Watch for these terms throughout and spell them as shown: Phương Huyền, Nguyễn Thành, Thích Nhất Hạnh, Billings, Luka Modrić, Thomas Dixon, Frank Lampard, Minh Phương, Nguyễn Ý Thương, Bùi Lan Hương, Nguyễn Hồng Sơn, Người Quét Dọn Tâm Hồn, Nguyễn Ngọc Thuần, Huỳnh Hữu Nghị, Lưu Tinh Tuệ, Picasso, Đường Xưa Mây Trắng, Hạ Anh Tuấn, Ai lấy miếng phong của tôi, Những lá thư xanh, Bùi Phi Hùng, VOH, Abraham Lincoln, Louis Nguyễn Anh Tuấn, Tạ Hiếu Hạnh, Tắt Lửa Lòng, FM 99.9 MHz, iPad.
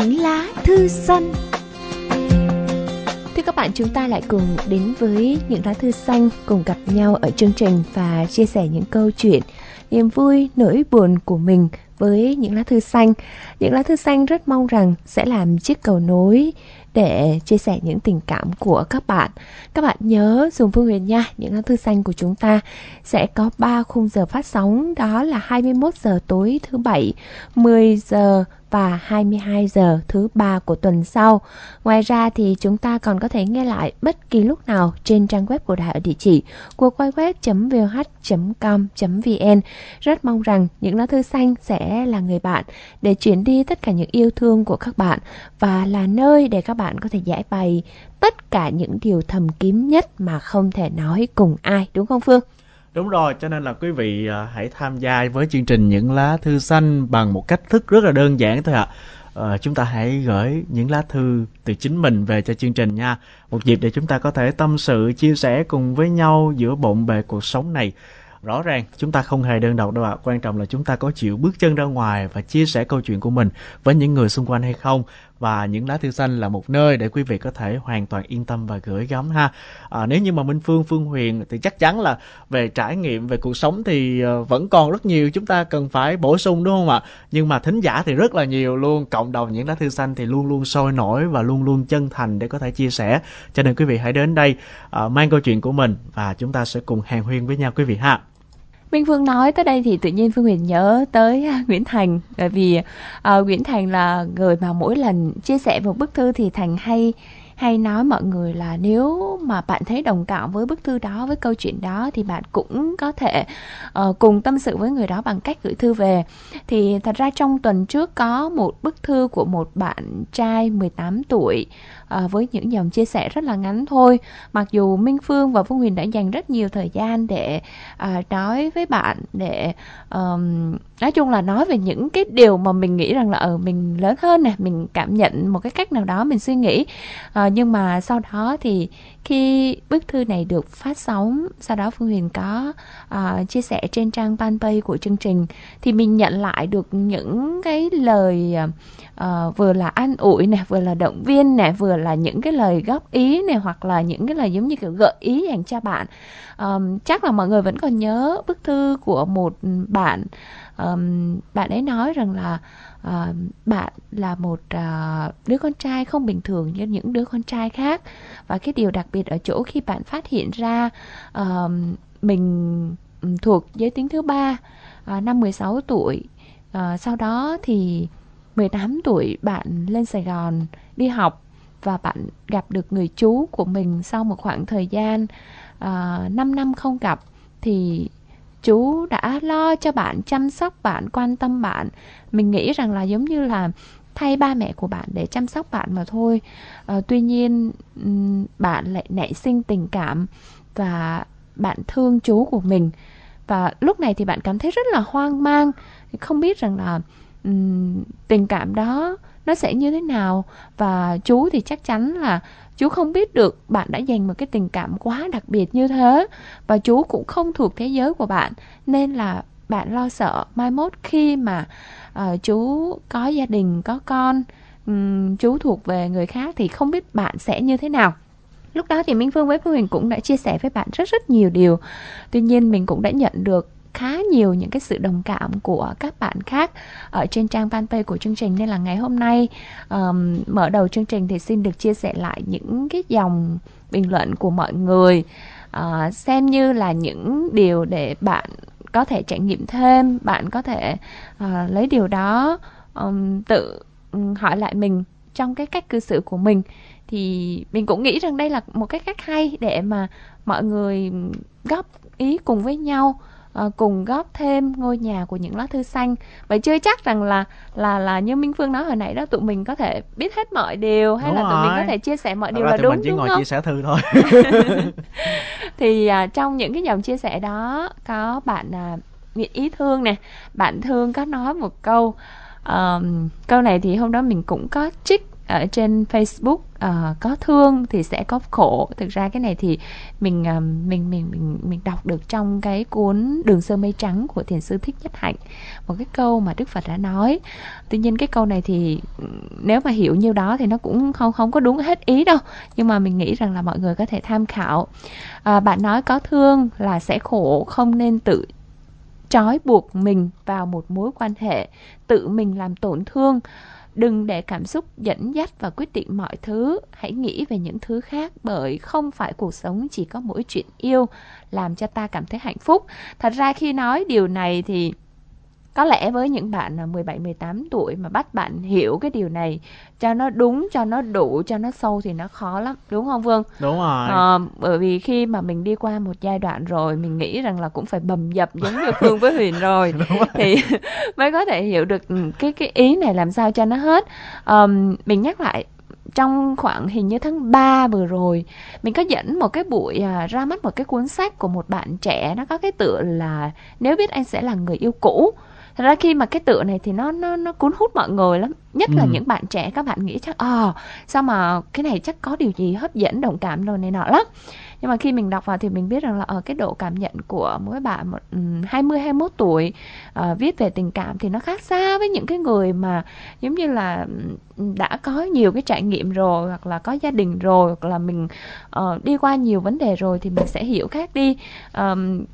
Những lá thư xanh. Thưa các bạn, chúng ta lại cùng đến với Những lá thư xanh, cùng gặp nhau ở chương trình và chia sẻ những câu chuyện, niềm vui, nỗi buồn của mình với những lá thư xanh. Những lá thư xanh rất mong rằng sẽ làm chiếc cầu nối để chia sẻ những tình cảm của các bạn. Các bạn nhớ dùng Phương Huyền nha. Những lá thư xanh của chúng ta sẽ có 3 khung giờ phát sóng, đó là 21 giờ tối thứ Bảy, 10 giờ và 22 giờ thứ Ba của tuần sau. Ngoài ra thì chúng ta còn có thể nghe lại bất kỳ lúc nào trên trang web của đài ở địa chỉ www.voh.com.vn. Rất mong rằng những lá thư xanh sẽ là người bạn để chuyển đi tất cả những yêu thương của các bạn và là nơi để các bạn có thể giải bày tất cả những điều thầm kín nhất mà không thể nói cùng ai, đúng không Phương? Đúng rồi, cho nên là quý vị hãy tham gia với chương trình Những lá thư xanh bằng một cách thức rất là đơn giản thôi ạ. Chúng ta hãy gửi những lá thư từ chính mình về cho chương trình nha. Một dịp để chúng ta có thể tâm sự, chia sẻ cùng với nhau giữa bộn bề cuộc sống này. Rõ ràng chúng ta không hề đơn độc đâu ạ. Quan trọng là chúng ta có chịu bước chân ra ngoài và chia sẻ câu chuyện của mình với những người xung quanh hay không. Và những lá thư xanh là một nơi để quý vị có thể hoàn toàn yên tâm và gửi gắm ha. Nếu như mà Minh Phương, Phương Huyền thì chắc chắn là về trải nghiệm, về cuộc sống thì vẫn còn rất nhiều chúng ta cần phải bổ sung, đúng không ạ? Nhưng mà thính giả thì rất là nhiều luôn. Cộng đồng những lá thư xanh thì luôn luôn sôi nổi và luôn luôn chân thành để có thể chia sẻ. Cho nên quý vị hãy đến đây mang câu chuyện của mình và chúng ta sẽ cùng hàn huyên với nhau quý vị ha. Minh Phương nói tới đây thì tự nhiên Phương Huyền nhớ tới Nguyễn Thành, bởi vì Nguyễn Thành là người mà mỗi lần chia sẻ một bức thư thì Thành hay nói mọi người là nếu mà bạn thấy đồng cảm với bức thư đó, với câu chuyện đó thì bạn cũng có thể cùng tâm sự với người đó bằng cách gửi thư về. Thì thật ra trong tuần trước có một bức thư của một bạn trai 18 tuổi với những dòng chia sẻ rất là ngắn thôi. Mặc dù Minh Phương và Phương Huyền đã dành rất nhiều thời gian để nói với bạn, để nói chung là nói về những cái điều mà mình nghĩ rằng là mình lớn hơn nè, mình cảm nhận một cái cách nào đó, mình suy nghĩ. Nhưng mà sau đó thì khi bức thư này được phát sóng, sau đó Phương Huyền có chia sẻ trên trang fanpage của chương trình, thì mình nhận lại được những cái lời vừa là an ủi nè, vừa là động viên nè, vừa là những cái lời góp ý nè, hoặc là những cái lời giống như kiểu gợi ý dành cho bạn. Chắc là mọi người vẫn còn nhớ bức thư của một bạn. Bạn ấy nói rằng là bạn là một đứa con trai không bình thường như những đứa con trai khác, và cái điều đặc biệt ở chỗ khi bạn phát hiện ra mình thuộc giới tính thứ ba năm 16 tuổi, sau đó thì 18 tuổi bạn lên Sài Gòn đi học và bạn gặp được người chú của mình sau một khoảng thời gian 5 năm không gặp, thì chú đã lo cho bạn, chăm sóc bạn, quan tâm bạn. Mình nghĩ rằng là giống như là thay ba mẹ của bạn để chăm sóc bạn mà thôi. Tuy nhiên bạn lại nảy sinh tình cảm và bạn thương chú của mình. Và lúc này thì bạn cảm thấy rất là hoang mang, không biết rằng là tình cảm đó nó sẽ như thế nào. Và chú thì chắc chắn là chú không biết được bạn đã dành một cái tình cảm quá đặc biệt như thế, và chú cũng không thuộc thế giới của bạn, nên là bạn lo sợ mai mốt khi mà chú có gia đình, có con, chú thuộc về người khác thì không biết bạn sẽ như thế nào. Lúc đó thì Minh Phương với Phương Huyền cũng đã chia sẻ với bạn rất nhiều điều. Tuy nhiên mình cũng đã nhận được khá nhiều những cái sự đồng cảm của các bạn khác ở trên trang fanpage của chương trình, nên là ngày hôm nay mở đầu chương trình thì xin được chia sẻ lại những cái dòng bình luận của mọi người, xem như là những điều để bạn có thể trải nghiệm thêm, bạn có thể lấy điều đó tự hỏi lại mình trong cái cách cư xử của mình. Thì mình cũng nghĩ rằng đây là một cái cách hay để mà mọi người góp ý cùng với nhau, cùng góp thêm ngôi nhà của những lá thư xanh. Và chưa chắc rằng là như Minh Phương nói hồi nãy đó, tụi mình có thể biết hết mọi điều, hay đúng là tụi mình có thể chia sẻ mọi điều là đúng, đúng không? Chia sẻ thư thôi. Thì trong những cái dòng chia sẻ đó có bạn Nguyễn Ý Thương nè, bạn Thương có nói một câu, câu này thì hôm đó mình cũng có trích ở trên Facebook có thương thì sẽ có khổ. Thực ra cái này thì mình đọc được trong cái cuốn Đường Xưa Mây Trắng của thiền sư Thích Nhất Hạnh, một cái câu mà Đức Phật đã nói. Tuy nhiên cái câu này thì nếu mà hiểu như đó thì nó cũng không có đúng hết ý đâu, nhưng mà mình nghĩ rằng là mọi người có thể tham khảo. Bạn nói có thương là sẽ khổ, không nên tự trói buộc mình vào một mối quan hệ, tự mình làm tổn thương. Đừng để cảm xúc dẫn dắt và quyết định mọi thứ, hãy nghĩ về những thứ khác, bởi không phải cuộc sống chỉ có mỗi chuyện yêu làm cho ta cảm thấy hạnh phúc. Thật ra khi nói điều này thì có lẽ với những bạn 17-18 tuổi mà bắt bạn hiểu cái điều này cho nó đúng, cho nó đủ, cho nó sâu thì nó khó lắm, đúng không Vương? Đúng rồi. Bởi vì khi mà mình đi qua một giai đoạn rồi, mình nghĩ rằng là cũng phải bầm dập giống như Phương với Huyền rồi, thì mới có thể hiểu được cái ý này làm sao cho nó hết. Mình nhắc lại, trong khoảng hình như tháng 3 vừa rồi, mình có dẫn một cái buổi ra mắt một cái cuốn sách của một bạn trẻ, nó có cái tựa là Nếu biết anh sẽ là người yêu cũ. Thật ra khi mà cái tựa này thì nó cuốn hút mọi người lắm. Nhất là những bạn trẻ, các bạn nghĩ chắc sao mà cái này chắc có điều gì hấp dẫn, đồng cảm rồi này nọ lắm. Nhưng mà khi mình đọc vào thì mình biết rằng là ở cái độ cảm nhận của mỗi bạn 20-21 tuổi viết về tình cảm thì nó khác xa với những cái người mà giống như là đã có nhiều cái trải nghiệm rồi, hoặc là có gia đình rồi, hoặc là mình đi qua nhiều vấn đề rồi thì mình sẽ hiểu khác đi.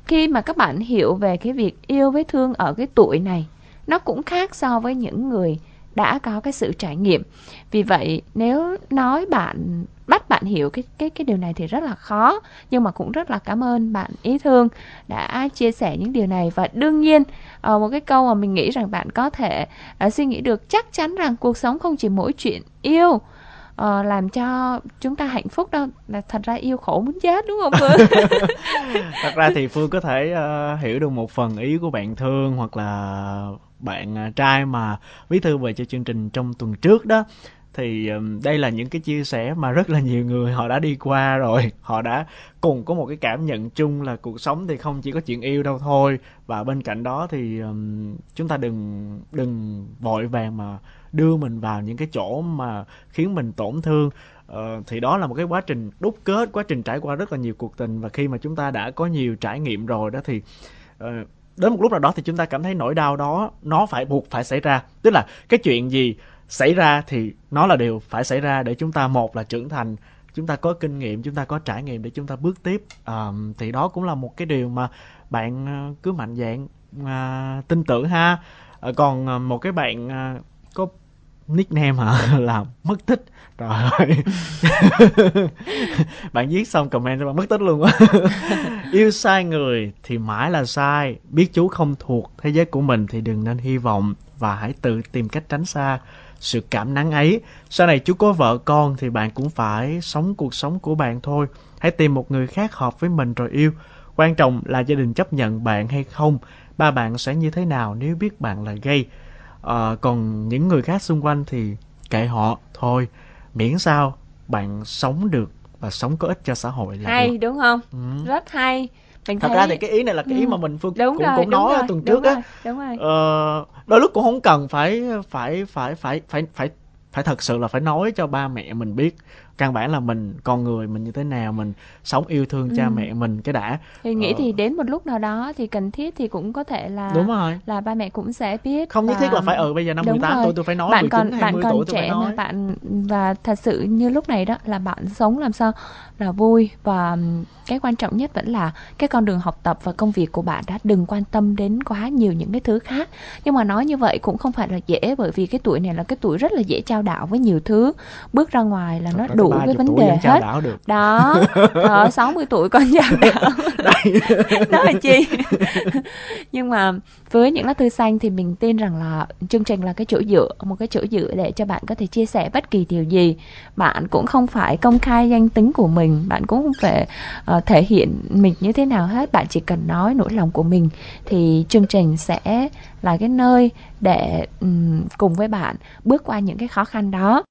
Khi mà các bạn hiểu về cái việc yêu với thương ở cái tuổi này, nó cũng khác so với những người đã có cái sự trải nghiệm. Vì vậy nếu nói bạn bắt bạn hiểu cái điều này thì rất là khó, nhưng mà cũng rất là cảm ơn bạn Ý Thương đã chia sẻ những điều này. Và đương nhiên một cái câu mà mình nghĩ rằng bạn có thể suy nghĩ được, chắc chắn rằng cuộc sống không chỉ mỗi chuyện yêu làm cho chúng ta hạnh phúc đâu, là thật ra yêu khổ muốn chết, đúng không Phương? Thật ra thì Phương có thể hiểu được một phần ý của bạn Thương hoặc là bạn trai mà viết thư về cho chương trình trong tuần trước đó. Thì đây là những cái chia sẻ mà rất là nhiều người họ đã đi qua rồi, họ đã cùng có một cái cảm nhận chung là cuộc sống thì không chỉ có chuyện yêu đâu thôi. Và bên cạnh đó thì chúng ta đừng vội vàng mà đưa mình vào những cái chỗ mà khiến mình tổn thương. Thì đó là một cái quá trình đúc kết, quá trình trải qua rất là nhiều cuộc tình. Và khi mà chúng ta đã có nhiều trải nghiệm rồi đó thì đến một lúc nào đó thì chúng ta cảm thấy nỗi đau đó nó buộc phải xảy ra. Tức là cái chuyện gì xảy ra thì nó là điều phải xảy ra để chúng ta, một là trưởng thành, chúng ta có kinh nghiệm, chúng ta có trải nghiệm để chúng ta bước tiếp. Thì đó cũng là một cái điều mà bạn cứ mạnh dạn tin tưởng ha. Còn một cái bạn có nickname hả? Là mất tích. Trời ơi. Bạn viết xong comment cho bạn mất tích luôn quá. Yêu sai người thì mãi là sai. Biết chú không thuộc thế giới của mình thì đừng nên hy vọng, và hãy tự tìm cách tránh xa sự cảm nắng ấy. Sau này chú có vợ con thì bạn cũng phải sống cuộc sống của bạn thôi. Hãy tìm một người khác hợp với mình rồi yêu. Quan trọng là gia đình chấp nhận bạn hay không. Ba bạn sẽ như thế nào nếu biết bạn là gay. Còn những người khác xung quanh thì kệ họ thôi, miễn sao bạn sống được và sống có ích cho xã hội là hay, đúng không? Rất hay. Mình thật thấy... ra thì cái ý này là cái ý mà mình Phương cũng nói tuần trước á. Đôi lúc cũng không cần phải thật sự là phải nói cho ba mẹ mình biết. Căn bản là mình con người mình như thế nào, mình sống yêu thương cha mẹ mình cái đã. Thì nghĩ thì đến một lúc nào đó thì cần thiết thì cũng có thể là đúng rồi, là ba mẹ cũng sẽ biết. Không nhất thiết là phải bây giờ năm 18 tuổi tôi phải nói, 19, 20 tuổi tôi phải nói. Bạn còn trẻ mà và thật sự như lúc này đó là bạn sống làm sao là vui, và cái quan trọng nhất vẫn là cái con đường học tập và công việc của bạn đã đừng quan tâm đến quá nhiều những cái thứ khác. Nhưng mà nói như vậy cũng không phải là dễ, bởi vì cái tuổi này là cái tuổi rất là dễ trao đảo với nhiều thứ. Bước ra ngoài là nó đủ cái vấn đề hết đó. 60 tuổi còn trao đảo đó là chi. Nhưng mà với những lá thư xanh thì mình tin rằng là chương trình là cái chỗ dựa, một cái chỗ dựa để cho bạn có thể chia sẻ bất kỳ điều gì. Bạn cũng không phải công khai danh tính của mình, bạn cũng không phải thể hiện mình như thế nào hết. Bạn chỉ cần nói nỗi lòng của mình thì chương trình sẽ là cái nơi để cùng với bạn bước qua những cái khó khăn đó.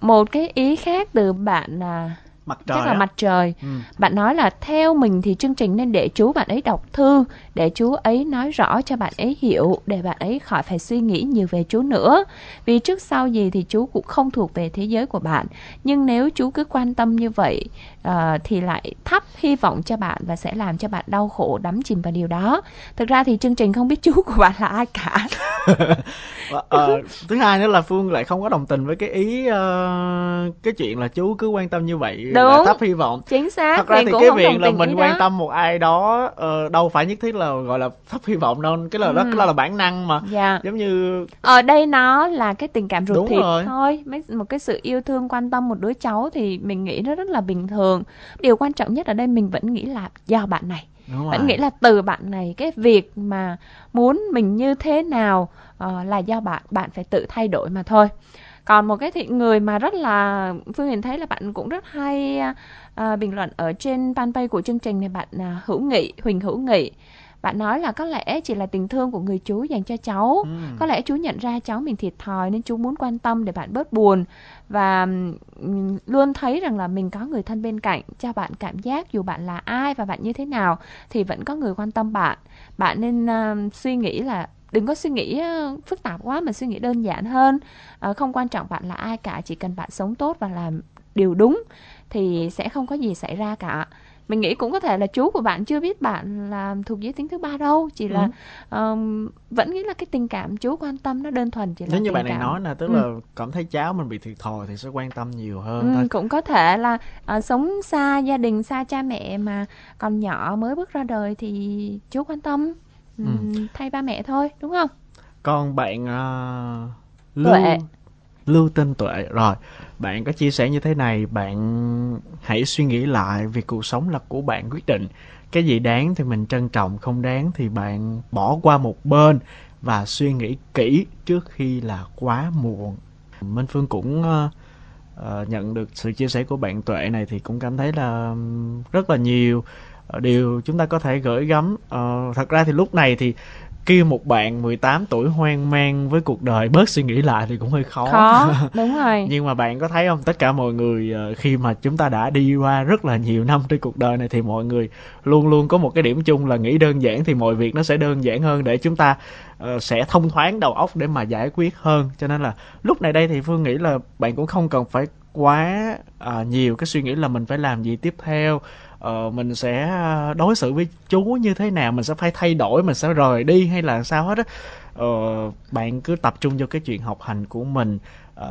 Một cái ý khác từ bạn là Mặt trời chắc là mặt trời. Bạn nói là theo mình thì chương trình nên để chú bạn ấy đọc thư, để chú ấy nói rõ cho bạn ấy hiểu, để bạn ấy khỏi phải suy nghĩ nhiều về chú nữa. Vì trước sau gì thì chú cũng không thuộc về thế giới của bạn. Nhưng nếu chú cứ quan tâm như vậy thì lại thấp hy vọng cho bạn và sẽ làm cho bạn đau khổ, đắm chìm vào điều đó. Thực ra thì chương trình không biết chú của bạn là ai cả. Thứ hai nữa là Phương lại không có đồng tình với cái ý cái chuyện là chú cứ quan tâm như vậy. Đúng, là thấp hy vọng. Chính xác. Thật ra thì cái việc là mình quan tâm một ai đó đâu phải nhất thiết là gọi là thấp hy vọng đâu. Cái là đó là bản năng mà. Dạ. Giống như ở đây nó là cái tình cảm ruột thịt thôi. Một cái sự yêu thương, quan tâm một đứa cháu thì mình nghĩ nó rất là bình thường. Điều quan trọng nhất ở đây mình vẫn nghĩ là do bạn này. Vẫn nghĩ là từ bạn này, cái việc mà muốn mình như thế nào là do bạn, bạn phải tự thay đổi mà thôi. Còn một cái người mà rất là Phương Huyền thấy là bạn cũng rất hay bình luận ở trên fanpage của chương trình này, bạn Huỳnh Hữu Nghị. Bạn nói là có lẽ chỉ là tình thương của người chú dành cho cháu. Có lẽ chú nhận ra cháu mình thiệt thòi nên chú muốn quan tâm để bạn bớt buồn. Và luôn thấy rằng là mình có người thân bên cạnh, cho bạn cảm giác dù bạn là ai và bạn như thế nào thì vẫn có người quan tâm bạn. Bạn nên suy nghĩ là đừng có suy nghĩ phức tạp quá mà suy nghĩ đơn giản hơn. Không quan trọng bạn là ai cả, chỉ cần bạn sống tốt và làm điều đúng thì sẽ không có gì xảy ra cả. Mình nghĩ cũng có thể là chú của bạn chưa biết bạn là thuộc giới tính thứ ba đâu, chỉ là vẫn nghĩ là cái tình cảm chú quan tâm nó đơn thuần chỉ là. Nếu như bạn này nói là tức là cảm thấy cháu mình bị thiệt thòi thì sẽ quan tâm nhiều hơn thôi. Cũng có thể là sống xa gia đình, xa cha mẹ mà còn nhỏ mới bước ra đời thì chú quan tâm thay ba mẹ thôi, đúng không? Còn bạn Lưu Tinh Tuệ rồi, bạn có chia sẻ như thế này: bạn hãy suy nghĩ lại vì cuộc sống là của bạn quyết định. Cái gì đáng thì mình trân trọng, không đáng thì bạn bỏ qua một bên và suy nghĩ kỹ trước khi là quá muộn. Minh Phương cũng nhận được sự chia sẻ của bạn Tuệ này thì cũng cảm thấy là rất là nhiều điều chúng ta có thể gửi gắm. Thật ra thì lúc này thì kêu một bạn 18 tuổi hoang mang với cuộc đời bớt suy nghĩ lại thì cũng hơi khó. Đúng rồi. Nhưng mà bạn có thấy không, tất cả mọi người khi mà chúng ta đã đi qua rất là nhiều năm trên cuộc đời này thì mọi người luôn luôn có một cái điểm chung là nghĩ đơn giản thì mọi việc nó sẽ đơn giản hơn, để chúng ta sẽ thông thoáng đầu óc để mà giải quyết hơn. Cho nên là lúc này đây thì Phương nghĩ là bạn cũng không cần phải quá nhiều cái suy nghĩ là mình phải làm gì tiếp theo, mình sẽ đối xử với chú như thế nào, mình sẽ phải thay đổi, mình sẽ rời đi hay là sao hết á. Bạn cứ tập trung vô cái chuyện học hành của mình,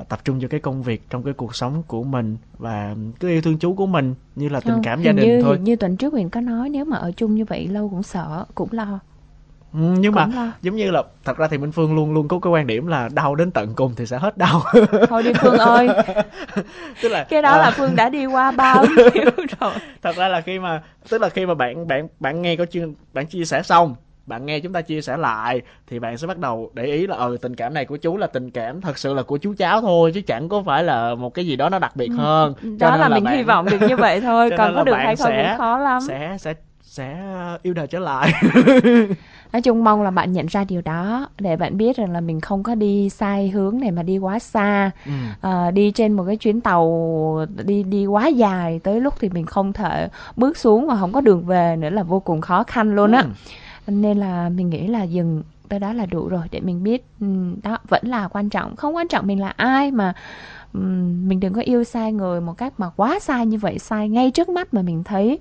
tập trung vô cái công việc trong cái cuộc sống của mình và cứ yêu thương chú của mình như là tình cảm gia đình thôi. Như tuần trước Huyền có nói, nếu mà ở chung như vậy lâu cũng sợ, cũng lo. Nhưng mà giống như là thật ra thì Minh Phương luôn luôn có cái quan điểm là đau đến tận cùng thì sẽ hết đau. Thôi đi Phương ơi. Tức là cái đó là Phương đã đi qua bao nhiêu rồi. Thật ra là khi mà bạn nghe có chuyện bạn chia sẻ xong, bạn nghe chúng ta chia sẻ lại thì bạn sẽ bắt đầu để ý là tình cảm này của chú là tình cảm thật sự là của chú cháu thôi, chứ chẳng có phải là một cái gì đó nó đặc biệt hơn. Đó là mình hy vọng được như vậy thôi. Còn có được hay không cũng khó lắm. Sẽ yêu đời trở lại. Nói chung mong là bạn nhận ra điều đó để bạn biết rằng là mình không có đi sai hướng này mà đi quá xa, đi trên một cái chuyến tàu đi quá dài, tới lúc thì mình không thể bước xuống và không có đường về nữa là vô cùng khó khăn luôn á. Nên là mình nghĩ là dừng tới đó là đủ rồi để mình biết đó vẫn là quan trọng. Không quan trọng mình là ai mà mình đừng có yêu sai người một cách mà quá sai như vậy, sai ngay trước mắt mà mình thấy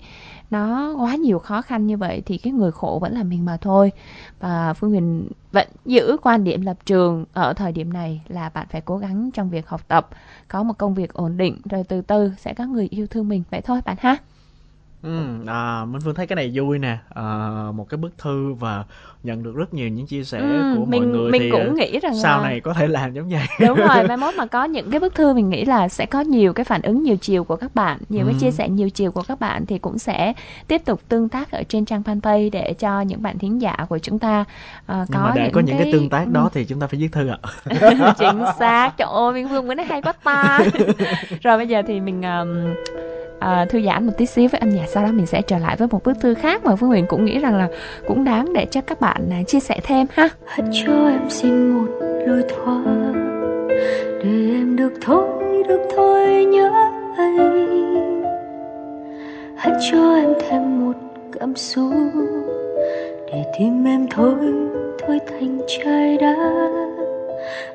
nó quá nhiều khó khăn như vậy thì cái người khổ vẫn là mình mà thôi. Và Phương Huyền vẫn giữ quan điểm lập trường ở thời điểm này là bạn phải cố gắng trong việc học tập, có một công việc ổn định rồi từ từ sẽ có người yêu thương mình, vậy thôi bạn ha. Minh Phương thấy cái này vui nè, một cái bức thư và nhận được rất nhiều những chia sẻ của mọi người. Mình thì cũng nghĩ rằng sau này có thể làm giống vậy. Đúng rồi, mai mốt mà có những cái bức thư mình nghĩ là sẽ có nhiều cái phản ứng nhiều chiều của các bạn, nhiều cái chia sẻ nhiều chiều của các bạn thì cũng sẽ tiếp tục tương tác ở trên trang fanpage để cho những bạn thính giả của chúng ta nhưng mà để có những cái tương tác đó thì chúng ta phải viết thư ạ. Chính xác. Trời ơi, Minh Phương bữa nay hay quá ta. Rồi bây giờ thì mình thư giãn một tí xíu với âm nhạc, sau đó mình sẽ trở lại với một bức thư khác mà Phương Huyền cũng nghĩ rằng là cũng đáng để cho các bạn chia sẻ thêm ha. Hãy cho em xin một lối thoát để em được thôi nhớ anh. hãy cho em thêm một cảm xúc để tim em thôi thành chai đá,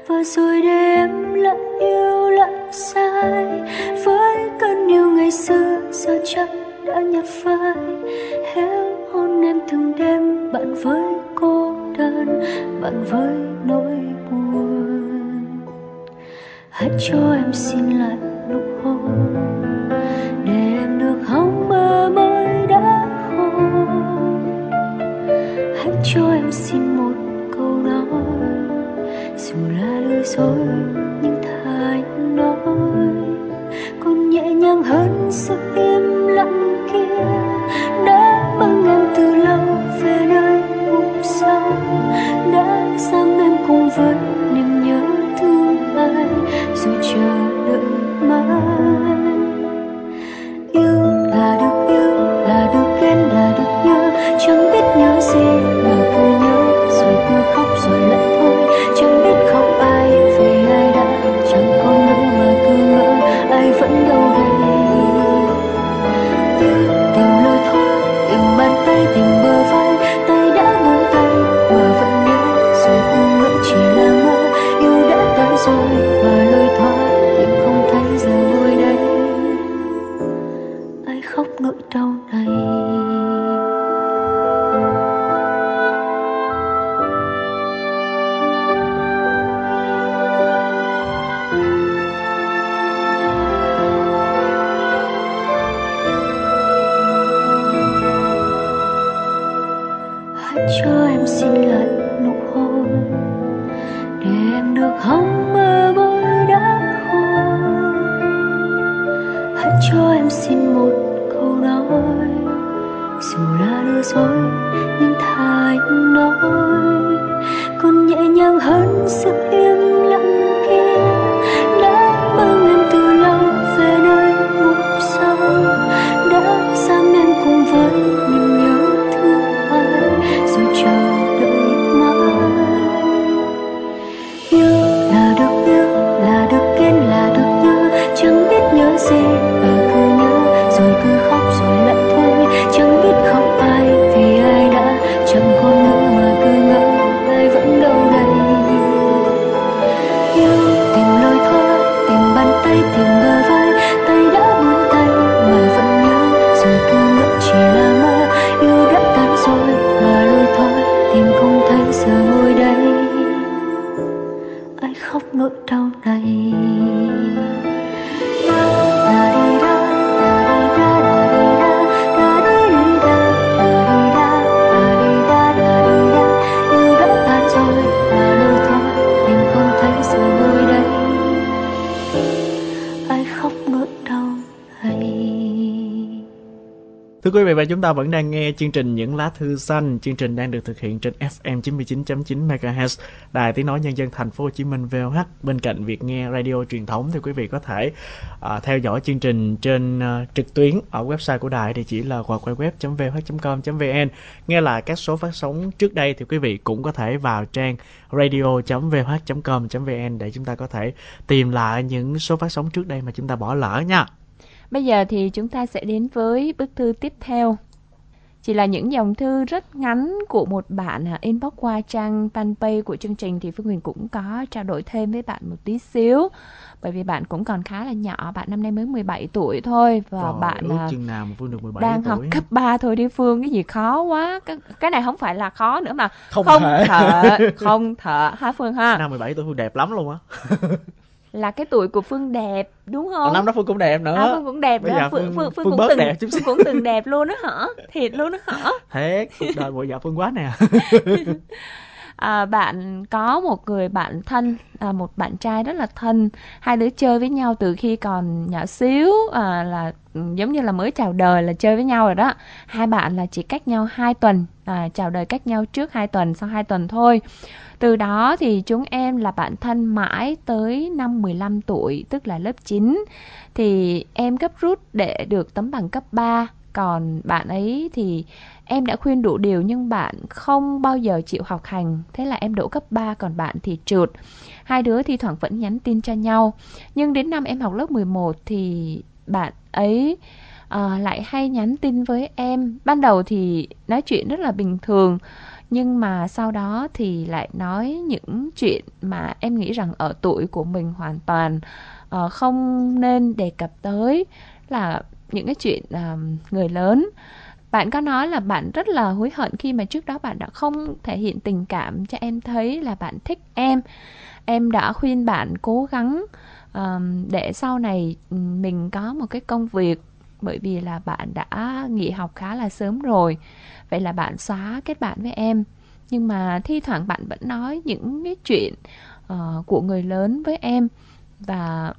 và rồi để em lại yêu lại sai với cơn yêu ngày xưa giờ chắc đã nhạt phai. Héo hôn em từng đêm, bạn với cô đơn, bạn với nỗi buồn. Hãy cho em xin lại nụ hôn để em được hóng mơ mới đã khô. Hãy cho em xin một câu nói, dù là lời dối nhưng thà anh nói, còn nhẹ nhàng hơn sự im lặng kia đã mang em từ lâu về nơi vùng sâu, đã sang em cùng với niềm nhớ thương ai dù chờ đợi mãi. Yêu là được yêu, là được ghen, là được nhớ, chẳng biết nhớ gì mà cứ nhớ rồi cứ khóc rồi lại thôi, chẳng biết khóc ai vì ai đã chẳng còn nữa mà cứ ngỡ ai vẫn đâu đây. Yêu tình lôi thôi, tình bàn tay, tình bờ vai, tay đã muốn tay mà vẫn nhớ rồi cứ ngỡ chỉ là ngỡ. Yêu đã tới rồi mà lôi thoát, tình không thấy giờ vui đây ai khóc nỗi đau này. Cho em xin lại nụ hôn để em được hóng mơ mới đã khô. Hãy cho em xin một câu nói, dù là lừa dối nhưng thà anh nói, còn nhẹ nhàng hơn sự im lặng kia đã mang em từ lâu về nơi vùng sâu, đã xa em cùng với niềm nhớ dù chờ đợi mãi. Yêu là được yêu, là được ghen, là được nhớ, chẳng biết nhớ gì mà cứ nhớ rồi cứ khóc rồi lại thôi, chẳng biết khóc ai vì ai đã chẳng còn nữa mà cứ ngỡ ai vẫn đâu đây. Yêu tình lôi thoát, tình bàn tay, tình bờ vai, tay đã buông tay mà vẫn nhớ rồi cứ ngỡ chỉ là mơ. Yêu đã tan rồi mà lôi thôi, tìm không thấy giờ ngồi đây ai khóc nỗi đau này. Yêu đã tan rồi mà lôi thôi, tìm không thấy giờ ngồi đây ai khóc nỗi đau này. Thưa quý vị và chúng ta vẫn đang nghe chương trình Những lá thư xanh. Chương trình đang được thực hiện trên FM 99.9 MHz, Đài Tiếng Nói Nhân dân Thành phố Hồ Chí Minh VOH. Bên cạnh việc nghe radio truyền thống thì quý vị có thể theo dõi chương trình trên trực tuyến ở website của đài, địa chỉ là www.vh.com.vn. Nghe lại các số phát sóng trước đây thì quý vị cũng có thể vào trang radio.vh.com.vn để chúng ta có thể tìm lại những số phát sóng trước đây mà chúng ta bỏ lỡ nha. Bây giờ thì chúng ta sẽ đến với bức thư tiếp theo. Chỉ là những dòng thư rất ngắn của một bạn inbox qua trang fanpage của chương trình, thì Phương Huyền cũng có trao đổi thêm với bạn một tí xíu. Bởi vì bạn cũng còn khá là nhỏ, bạn năm nay mới 17 tuổi thôi. Và trời, bạn chừng nào mà Phương được 17 đang tuổi. Học cấp 3 thôi đi Phương, cái gì khó quá. Cái này không phải là khó nữa mà không thở hả Phương ha. Năm 17 tuổi Phương đẹp lắm luôn á. Là cái tuổi của Phương đẹp đúng không? Năm đó Phương cũng đẹp nữa. Phương cũng đẹp nữa. Phương cũng đẹp chứ. Phương cũng từng đẹp luôn đó hả? Thiệt luôn đó hả? Thế cuộc đời bây giờ Phương quá nè. Bạn có một người bạn thân, một bạn trai rất là thân, hai đứa chơi với nhau từ khi còn nhỏ xíu, là giống như là mới chào đời là chơi với nhau rồi đó. Hai bạn là chỉ cách nhau 2 tuần, chào đời cách nhau trước 2 tuần, sau 2 tuần thôi. Từ đó thì chúng em là bạn thân mãi tới năm 15 tuổi, tức là lớp 9. Thì em gấp rút để được tấm bằng cấp 3, còn bạn ấy thì em đã khuyên đủ điều nhưng bạn không bao giờ chịu học hành. Thế là em đỗ cấp 3 còn bạn thì trượt. Hai đứa thi thoảng vẫn nhắn tin cho nhau. Nhưng đến năm em học lớp 11 thì bạn ấy lại hay nhắn tin với em. Ban đầu thì nói chuyện rất là bình thường, nhưng mà sau đó thì lại nói những chuyện mà em nghĩ rằng ở tuổi của mình hoàn toàn không nên đề cập tới, là những cái chuyện người lớn. Bạn có nói là bạn rất là hối hận khi mà trước đó bạn đã không thể hiện tình cảm cho em thấy là bạn thích em. Em đã khuyên bạn cố gắng để sau này mình có một cái công việc, bởi vì là bạn đã nghỉ học khá là sớm rồi. Vậy là bạn xóa kết bạn với em. Nhưng mà thi thoảng bạn vẫn nói những cái chuyện của người lớn với em. Và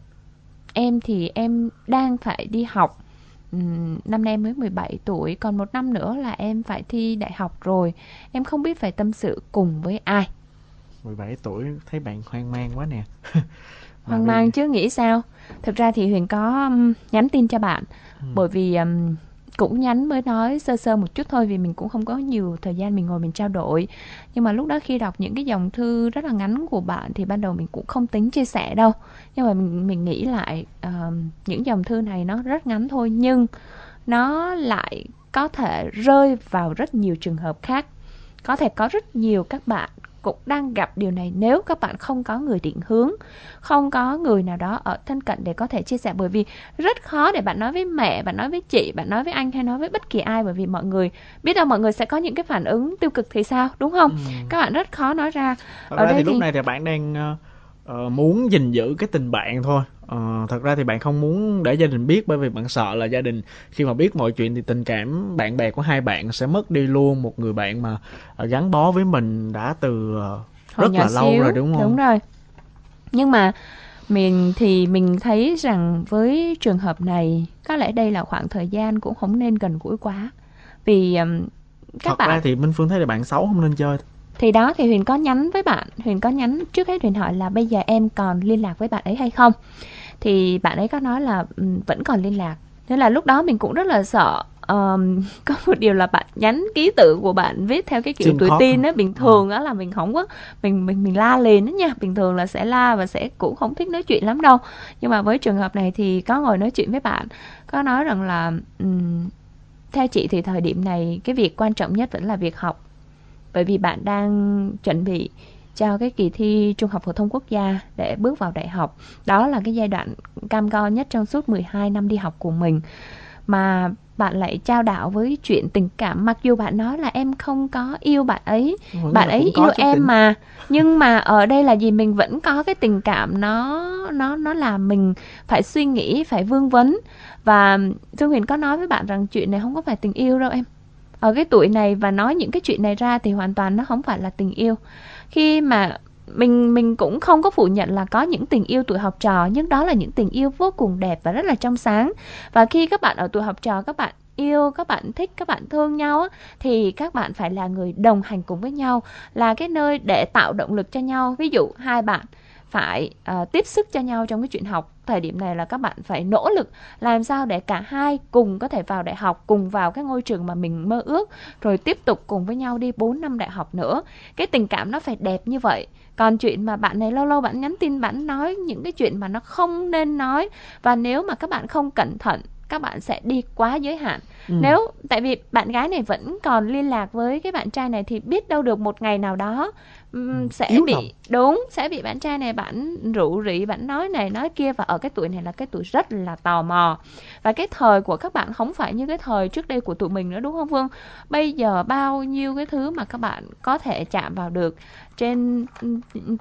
em thì em đang phải đi học, năm nay em mới 17 tuổi, còn một năm nữa là em phải thi đại học rồi. Em không biết phải tâm sự cùng với ai. 17 tuổi thấy bạn hoang mang quá nè. Hoang mang chứ nghĩ sao. Thực ra thì Huyền có nhắn tin cho bạn, bởi vì cũng nhắn mới nói sơ sơ một chút thôi, vì mình cũng không có nhiều thời gian mình ngồi mình trao đổi. Nhưng mà lúc đó khi đọc những cái dòng thư rất là ngắn của bạn thì ban đầu mình cũng không tính chia sẻ đâu. Nhưng mà mình nghĩ lại, những dòng thư này nó rất ngắn thôi, nhưng nó lại có thể rơi vào rất nhiều trường hợp khác. Có thể có rất nhiều các bạn cũng đang gặp điều này nếu các bạn không có người định hướng, không có người nào đó ở thân cận để có thể chia sẻ. Bởi vì rất khó để bạn nói với mẹ, bạn nói với chị, bạn nói với anh hay nói với bất kỳ ai, bởi vì mọi người biết đâu mọi người sẽ có những cái phản ứng tiêu cực thì sao, đúng không? Các bạn rất khó nói ra. Ở đây thì lúc này thì bạn đang muốn gìn giữ cái tình bạn thôi. Thật ra thì bạn không muốn để gia đình biết, bởi vì bạn sợ là gia đình khi mà biết mọi chuyện thì tình cảm bạn bè của hai bạn sẽ mất đi luôn. Một người bạn mà gắn bó với mình đã từ rất là lâu rồi, đúng không? Đúng rồi. Nhưng mà mình thấy rằng với trường hợp này có lẽ đây là khoảng thời gian cũng không nên gần gũi quá. Vì thật ra thì Minh Phương thấy là bạn xấu không nên chơi. Thì đó, thì Huyền có nhắn với bạn, Huyền có nhắn, trước hết Huyền hỏi là bây giờ em còn liên lạc với bạn ấy hay không? Thì bạn ấy có nói là vẫn còn liên lạc. Nên là lúc đó mình cũng rất là sợ. Có một điều là bạn nhắn ký tự của bạn viết theo cái kiểu tuổi teen á, bình thường á là mình không có, mình la liền đó nha, bình thường là sẽ la và sẽ cũng không thích nói chuyện lắm đâu. Nhưng mà với trường hợp này thì có ngồi nói chuyện với bạn, có nói rằng là theo chị thì thời điểm này cái việc quan trọng nhất vẫn là việc học. Bởi vì bạn đang chuẩn bị cho cái kỳ thi trung học phổ thông quốc gia để bước vào đại học. Đó là cái giai đoạn cam go nhất trong suốt 12 năm đi học của mình. Mà bạn lại trao đảo với chuyện tình cảm, mặc dù bạn nói là em không có yêu bạn ấy, bạn ấy yêu em tính. Mà nhưng mà ở đây là gì, mình vẫn có cái tình cảm, nó làm mình phải suy nghĩ, phải vương vấn. Và Phương Huyền có nói với bạn rằng chuyện này không có phải tình yêu đâu em. Ở cái tuổi này và nói những cái chuyện này ra thì hoàn toàn nó không phải là tình yêu. Khi mà mình cũng không có phủ nhận là có những tình yêu tuổi học trò, nhưng đó là những tình yêu vô cùng đẹp và rất là trong sáng. Và khi các bạn ở tuổi học trò, các bạn yêu, các bạn thích, các bạn thương nhau á, thì các bạn phải là người đồng hành cùng với nhau, là cái nơi để tạo động lực cho nhau. Ví dụ hai bạn phải tiếp sức cho nhau trong cái chuyện học. Thời điểm này là các bạn phải nỗ lực làm sao để cả hai cùng có thể vào đại học, cùng vào cái ngôi trường mà mình mơ ước, rồi tiếp tục cùng với nhau đi 4 năm đại học nữa. Cái tình cảm nó phải đẹp như vậy. Còn chuyện mà bạn này lâu lâu bạn nhắn tin, bạn nói những cái chuyện mà nó không nên nói. Và nếu mà các bạn không cẩn thận, các bạn sẽ đi quá giới hạn. Nếu tại vì bạn gái này vẫn còn liên lạc với cái bạn trai này thì biết đâu được một ngày nào đó sẽ bị bạn trai này bạn rủ rỉ, bạn nói này nói kia. Và ở cái tuổi này là cái tuổi rất là tò mò, và cái thời của các bạn không phải như cái thời trước đây của tụi mình nữa, đúng không Vương? Bây giờ bao nhiêu cái thứ mà các bạn có thể chạm vào được, trên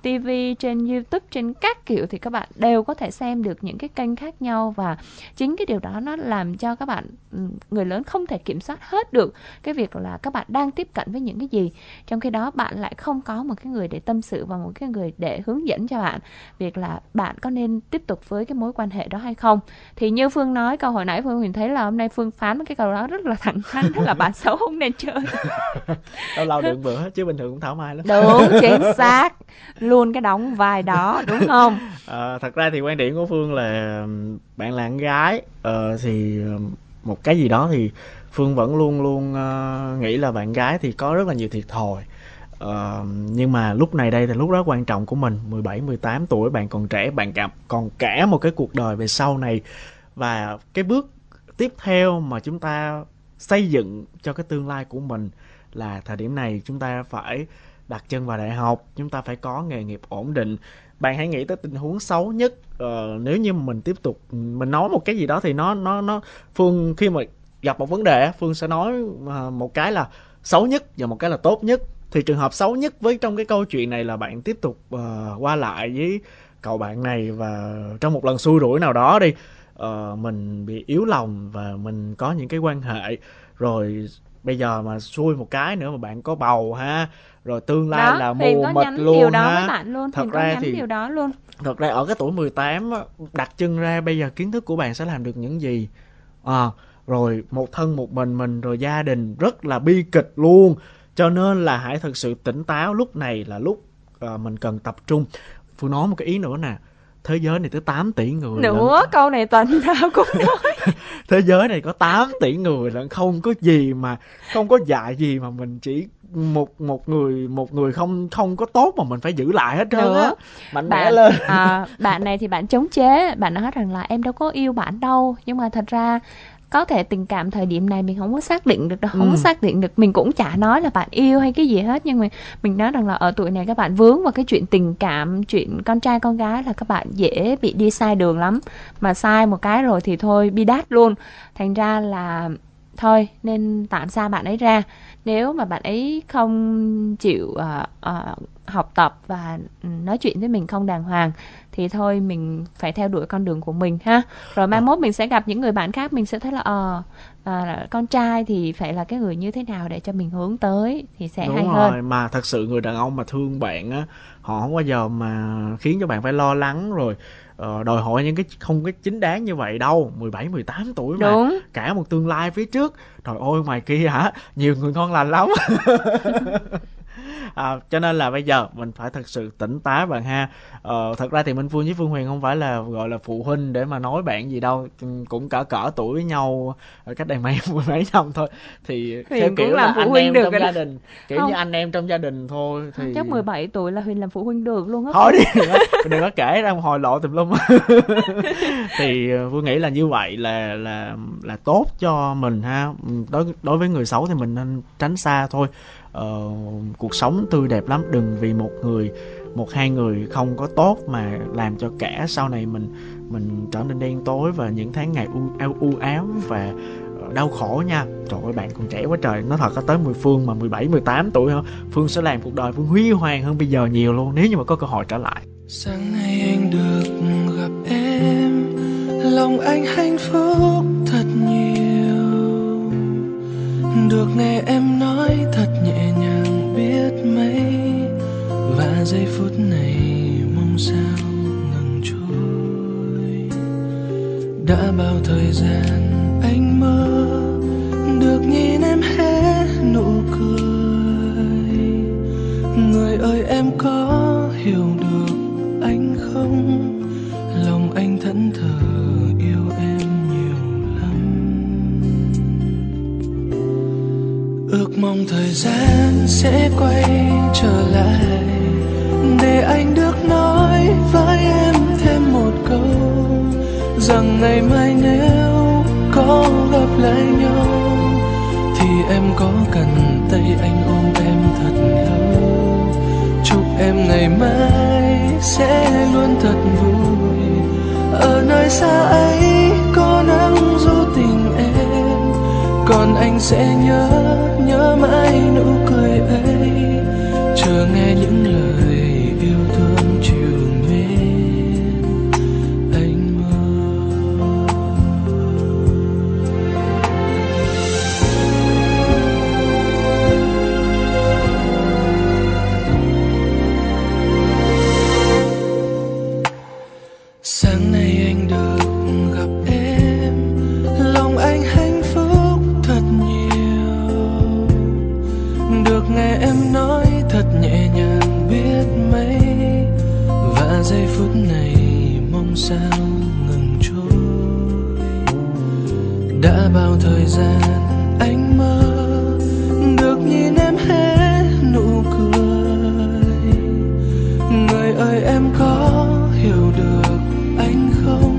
TV, trên YouTube, trên các kiểu thì các bạn đều có thể xem được những cái kênh khác nhau. Và chính cái điều đó nó làm cho các bạn, người lớn không thể kiểm soát hết được cái việc là các bạn đang tiếp cận với những cái gì. Trong khi đó bạn lại không có một cái người để tâm sự và một cái người để hướng dẫn cho bạn việc là bạn có nên tiếp tục với cái mối quan hệ đó hay không. Thì như Phương nói câu hồi nãy, Phương Huyền thấy là hôm nay Phương phán cái câu đó rất là thẳng thắn, đó là bạn xấu không nên chơi. Đâu lâu được bữa chứ bình thường cũng thảo mai lắm. Đúng, chính xác luôn cái đóng vai đó, đúng không? Thật ra thì quan điểm của Phương là bạn là con gái thì một cái gì đó thì Phương vẫn luôn nghĩ là bạn gái thì có rất là nhiều thiệt thòi. Nhưng mà lúc này đây thì lúc đó quan trọng của mình, 17, 18 tuổi, bạn còn trẻ, bạn còn cả một cái cuộc đời về sau này. Và cái bước tiếp theo mà chúng ta xây dựng cho cái tương lai của mình là thời điểm này chúng ta phải đặt chân vào đại học, chúng ta phải có nghề nghiệp ổn định. Bạn hãy nghĩ tới tình huống xấu nhất, nếu như mình tiếp tục mình nói một cái gì đó thì nó Phương khi mà gặp một vấn đề Phương sẽ nói một cái là xấu nhất và một cái là tốt nhất. Thì trường hợp xấu nhất với trong cái câu chuyện này là bạn tiếp tục qua lại với cậu bạn này và trong một lần xui rủi nào đó đi, mình bị yếu lòng và mình có những cái quan hệ, rồi bây giờ mà xui một cái nữa mà bạn có bầu ha, rồi tương lai đó, là mù mịt luôn ha. Thật ra thì thật ra ở cái tuổi 18 đặt chân ra bây giờ kiến thức của bạn sẽ làm được những gì, rồi một thân một mình rồi gia đình rất là bi kịch luôn. Cho nên là hãy thật sự tỉnh táo, lúc này là lúc mình cần tập trung. Phương nói một cái ý nữa nè, thế giới này tới 8 tỷ người nữa lận. Câu này tình nào cũng nói. Thế giới này có 8 tỷ người lận, không có gì mà không có dạy gì mà mình chỉ một người không có tốt mà mình phải giữ lại hết trơn á. Mạnh mẽ lên. Bạn này thì bạn chống chế, bạn nói rằng là em đâu có yêu bạn đâu, nhưng mà thật ra có thể tình cảm thời điểm này mình không có xác định được đâu, không có xác định được. Mình cũng chả nói là bạn yêu hay cái gì hết, nhưng mà mình nói rằng là ở tuổi này các bạn vướng vào cái chuyện tình cảm, chuyện con trai con gái là các bạn dễ bị đi sai đường lắm. Mà sai một cái rồi thì thôi bi đát luôn. Thành ra là thôi nên tạm xa bạn ấy ra. Nếu mà bạn ấy không chịu học tập và nói chuyện với mình không đàng hoàng thì thôi mình phải theo đuổi con đường của mình ha. Rồi mai mốt mình sẽ gặp những người bạn khác, mình sẽ thấy là con trai thì phải là cái người như thế nào để cho mình hướng tới thì sẽ hay hơn. Đúng rồi, mà thật sự người đàn ông mà thương bạn á, họ không bao giờ mà khiến cho bạn phải lo lắng rồi đòi hỏi những cái không cái chính đáng như vậy đâu. 17, 18 tuổi mà. Đúng. Cả một tương lai phía trước. Trời ơi ngoài kia hả, nhiều người ngon lành lắm. Cho nên là bây giờ mình phải thật sự tỉnh táo bạn ha. Thật ra thì Minh Phương với Phương Huyền không phải là gọi là phụ huynh để mà nói bạn gì đâu, cũng cỡ tuổi với nhau cách đây mấy năm thôi, thì theo kiểu là anh em trong gia đình, kiểu không, như anh em trong gia đình thôi thì... Chắc 17 tuổi là Huyền làm phụ huynh được luôn á. Thôi đi, đừng có kể ra hồi lộ tùm lum. Thì Phương nghĩ là như vậy là tốt cho mình ha. Đối với người xấu thì mình nên tránh xa thôi. Cuộc sống tươi đẹp lắm, đừng vì một hai người không có tốt mà làm cho cả sau này mình trở nên đen tối và những tháng ngày u ám và đau khổ nha. Trời ơi bạn còn trẻ quá trời, nói thật có tới Phương mà 17-18 tuổi không, Phương sẽ làm cuộc đời Phương huy hoàng hơn bây giờ nhiều luôn nếu như mà có cơ hội trở lại. Sáng nay anh được gặp em, lòng anh hạnh phúc thật nhiều. Được nghe em nói thật nhẹ nhàng biết mấy, và giây phút này mong sao ngừng trôi. Đã bao thời gian anh mơ được nhìn em hé nụ cười. Người ơi em có hiểu được anh không, lòng anh thẫn thờ yêu em. Ước mong thời gian sẽ quay trở lại để anh được nói với em thêm một câu, rằng ngày mai nếu có gặp lại nhau thì em có cần tay anh ôm em thật lâu. Chúc em ngày mai sẽ luôn thật vui, ở nơi xa ấy có nắng du tình em, còn anh sẽ nhớ mãi nụ cười ấy, chờ nghe những lời yêu thương chiều mến anh mơ. Sáng nay anh được gặp em, lòng anh hạnh phúc thật nhiều. Được nghe em nói thật nhẹ nhàng biết mấy, và giây phút này mong sao ngừng trôi. Đã bao thời gian anh mơ được nhìn em hé nụ cười. Người ơi em có hiểu được anh không,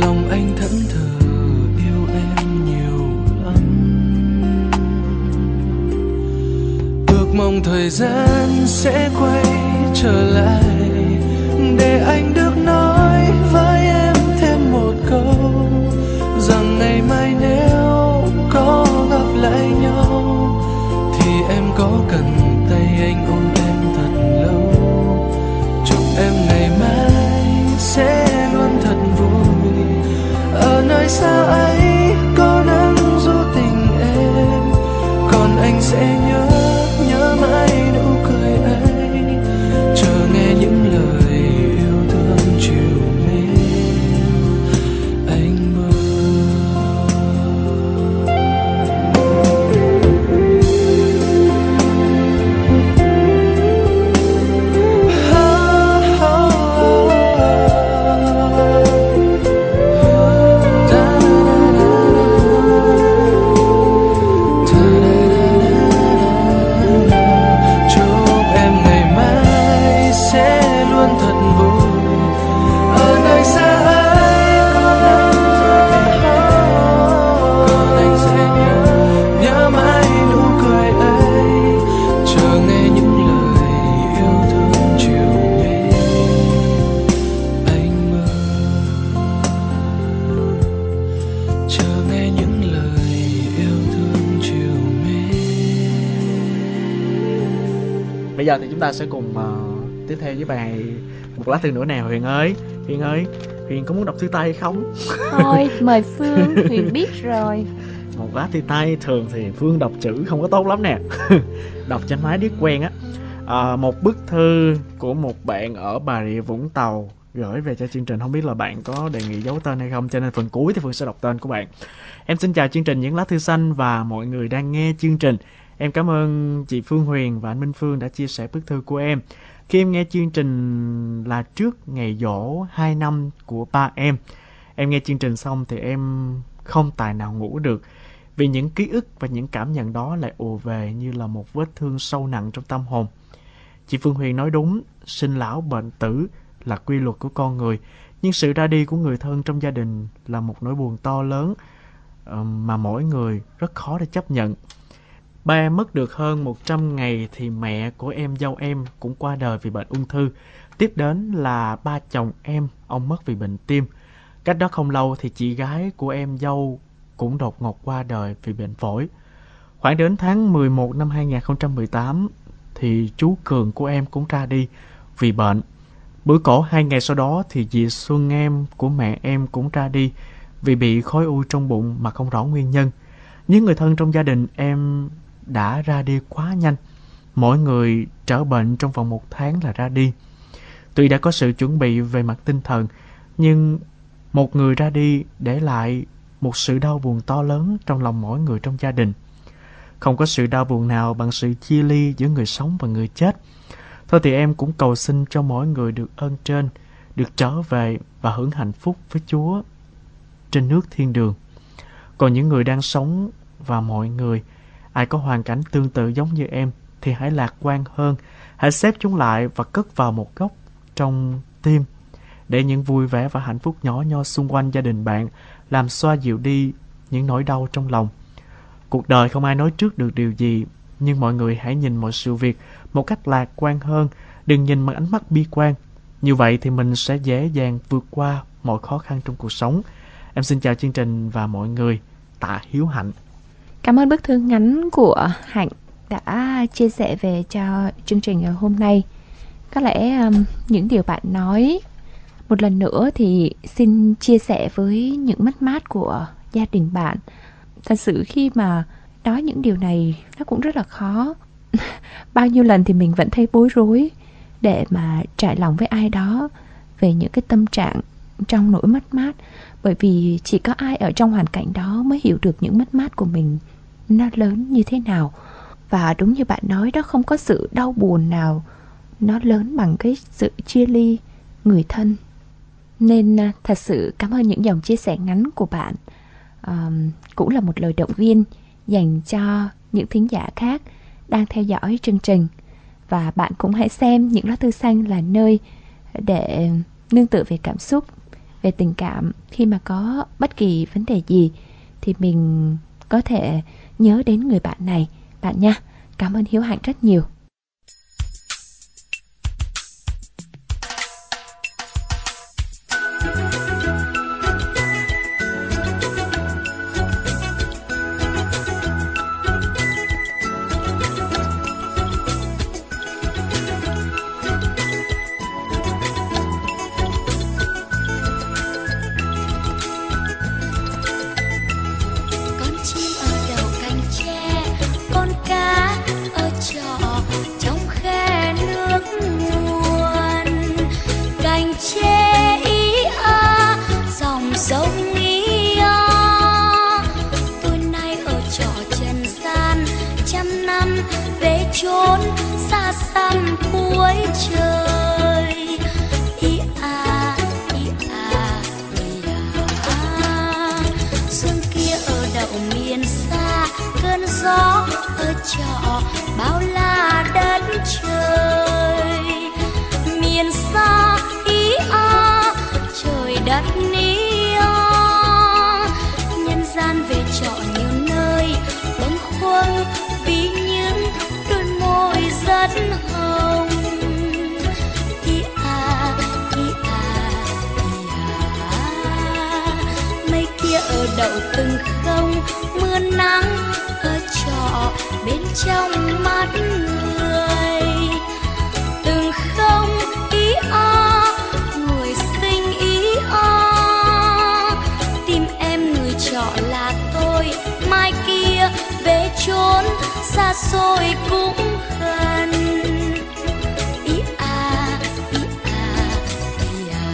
lòng anh thẫn thờ yêu em. thời gian sẽ quay trở lại để anh được nói với em thêm một câu rằng ngày mai nếu có gặp lại nhau thì em có cần tay anh ôm em thật lâu. Chúc em ngày mai sẽ luôn thật vui ở nơi xa ấy, có nắng du tình em, còn anh sẽ nhớ mãi nụ cười ấy, chờ nghe những lời yêu thương chiều mến anh mơ. Bây giờ thì chúng ta sẽ cùng tiếp theo với bài Một lá thư nữa nào. Huyền ơi, Huyền có muốn đọc thư tay hay không? Thôi, mời Phương, Huyền biết rồi. Một lá thư tay thường thì Phương đọc chữ không có tốt lắm nè. Đọc trên máy điếc quen á. Một bức thư của một bạn ở Bà Rịa Vũng Tàu gửi về cho chương trình, không biết là bạn có đề nghị giấu tên hay không, cho nên phần cuối thì Phương sẽ đọc tên của bạn. Em xin chào chương trình Những lá thư xanh và mọi người đang nghe chương trình. Em cảm ơn chị Phương Huyền và anh Minh Phương đã chia sẻ bức thư của em. Khi em nghe chương trình là trước ngày giỗ 2 năm của ba em. Em nghe chương trình xong thì em không tài nào ngủ được. Vì những ký ức và những cảm nhận đó lại ùa về như là một vết thương sâu nặng trong tâm hồn. Chị Phương Huyền nói đúng, sinh lão bệnh tử là quy luật của con người. Nhưng sự ra đi của người thân trong gia đình là một nỗi buồn to lớn mà mỗi người rất khó để chấp nhận. Ba em mất được hơn 100 ngày thì mẹ của em, dâu em cũng qua đời vì bệnh ung thư. Tiếp đến là ba chồng em, ông mất vì bệnh tim. Cách đó không lâu thì chị gái của em, dâu cũng đột ngột qua đời vì bệnh phổi. Khoảng đến tháng 11 năm 2018 thì chú Cường của em cũng ra đi vì bệnh. Bữa cỗ 2 ngày sau đó thì dì Xuân em của mẹ em cũng ra đi vì bị khối u trong bụng mà không rõ nguyên nhân. Những người thân trong gia đình em đã ra đi quá nhanh. Mỗi người trở bệnh trong vòng 1 tháng là ra đi. Tuy đã có sự chuẩn bị về mặt tinh thần, nhưng một người ra đi để lại một sự đau buồn to lớn trong lòng mỗi người trong gia đình. Không có sự đau buồn nào bằng sự chia ly giữa người sống và người chết. Thôi thì em cũng cầu xin cho mỗi người được ơn trên, được trở về và hưởng hạnh phúc với Chúa trên nước thiên đường. Còn những người đang sống và mọi người, ai có hoàn cảnh tương tự giống như em thì hãy lạc quan hơn, hãy xếp chúng lại và cất vào một góc trong tim để những vui vẻ và hạnh phúc nhỏ nhoi xung quanh gia đình bạn làm xoa dịu đi những nỗi đau trong lòng. Cuộc đời không ai nói trước được điều gì, nhưng mọi người hãy nhìn mọi sự việc một cách lạc quan hơn, đừng nhìn bằng ánh mắt bi quan. Như vậy thì mình sẽ dễ dàng vượt qua mọi khó khăn trong cuộc sống. Em xin chào chương trình và mọi người. Tạ Hiếu Hạnh. Cảm ơn bức thư ngắn của Hạnh đã chia sẻ về cho chương trình ngày hôm nay. Có lẽ những điều bạn nói một lần nữa thì xin chia sẻ với những mất mát của gia đình bạn. Thật sự khi mà nói những điều này nó cũng rất là khó. Bao nhiêu lần thì mình vẫn thấy bối rối để mà trải lòng với ai đó về những cái tâm trạng trong nỗi mất mát. Bởi vì chỉ có ai ở trong hoàn cảnh đó mới hiểu được những mất mát của mình nó lớn như thế nào. Và đúng như bạn nói đó, không có sự đau buồn nào nó lớn bằng cái sự chia ly người thân. Nên thật sự cảm ơn những dòng chia sẻ ngắn của bạn. Cũng là một lời động viên dành cho những thính giả khác đang theo dõi chương trình. Và bạn cũng hãy xem Những lá thư xanh là nơi để nương tựa về cảm xúc, về tình cảm. Khi mà có bất kỳ vấn đề gì thì mình có thể nhớ đến người bạn này bạn nha. Cảm ơn Hiếu Hạnh rất nhiều. chốn xa xăm cuối trời. Ý à, ý à, ý à. Xuân kia ở đậu miền xa, cơn gió ở trọ bao la đất trời. Miền xa ý à, trời đất ý à. Nhân gian về trọ nhiều nơi bâng khuâng vì những đôi môi rất hồng. Ý à, ý à, ý à. Mây kia ở đậu từng không, mưa nắng ở trọ bên trong mắt người. Từng không ý à, người sinh ý à. Tìm em người trọ là tôi, mai kia về chốn xa xôi cũng gần. Ý à, ý à, ý à.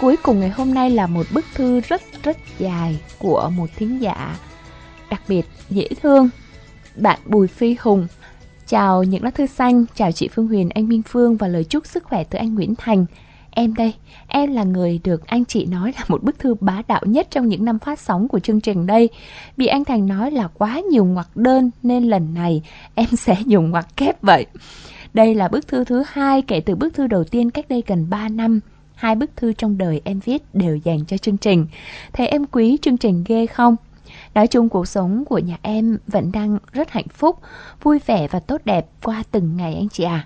Cuối cùng ngày hôm nay là một bức thư rất dài của một thính giả đặc biệt dễ thương, bạn Bùi Phi Hùng. Chào Những Lá Thư Xanh, chào chị Phương Huyền, anh Minh Phương và lời chúc sức khỏe tới anh Nguyễn Thành. Em đây, em là người được anh chị nói là một bức thư bá đạo nhất trong những năm phát sóng của chương trình đây. Bị anh Thành nói là quá nhiều ngoặc đơn nên lần này em sẽ dùng ngoặc kép vậy. Đây là bức thư thứ hai kể từ bức thư đầu tiên cách đây gần 3 năm. Hai bức thư trong đời em viết đều dành cho chương trình. Thế em quý chương trình ghê không? Nói chung cuộc sống của nhà em vẫn đang rất hạnh phúc, vui vẻ và tốt đẹp qua từng ngày anh chị à.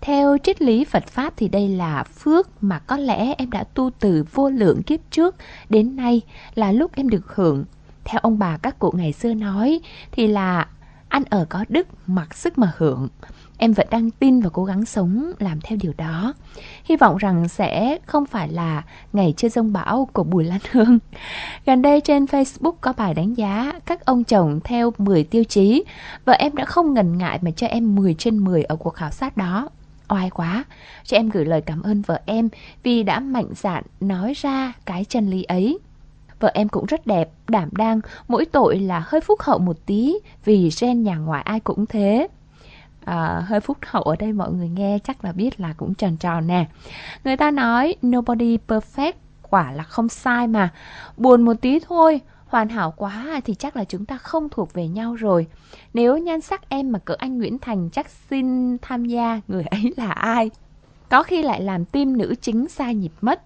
Theo triết lý Phật Pháp thì đây là phước mà có lẽ em đã tu từ vô lượng kiếp trước, đến nay là lúc em được hưởng. Theo ông bà các cụ ngày xưa nói thì là ăn ở có đức, mặc sức mà hưởng. Em vẫn đang tin và cố gắng sống làm theo điều đó. Hy vọng rằng sẽ không phải là ngày chưa giông bão của Bùi Lan Hương. Gần đây trên Facebook có bài đánh giá các ông chồng theo 10 tiêu chí. Vợ em đã không ngần ngại mà cho em 10 trên 10 ở cuộc khảo sát đó. Oai quá! Cho em gửi lời cảm ơn vợ em vì đã mạnh dạn nói ra cái chân lý ấy. Vợ em cũng rất đẹp, đảm đang, mỗi tội là hơi phúc hậu một tí vì gen nhà ngoại ai cũng thế. Hơi phúc hậu ở đây mọi người nghe chắc là biết là cũng tròn tròn nè. Người ta nói nobody perfect, quả là không sai mà. Buồn một tí thôi, hoàn hảo quá thì chắc là chúng ta không thuộc về nhau rồi. Nếu nhan sắc em mà cỡ anh Nguyễn Thành chắc xin tham gia người ấy là ai. Có khi lại làm tim nữ chính sai nhịp mất.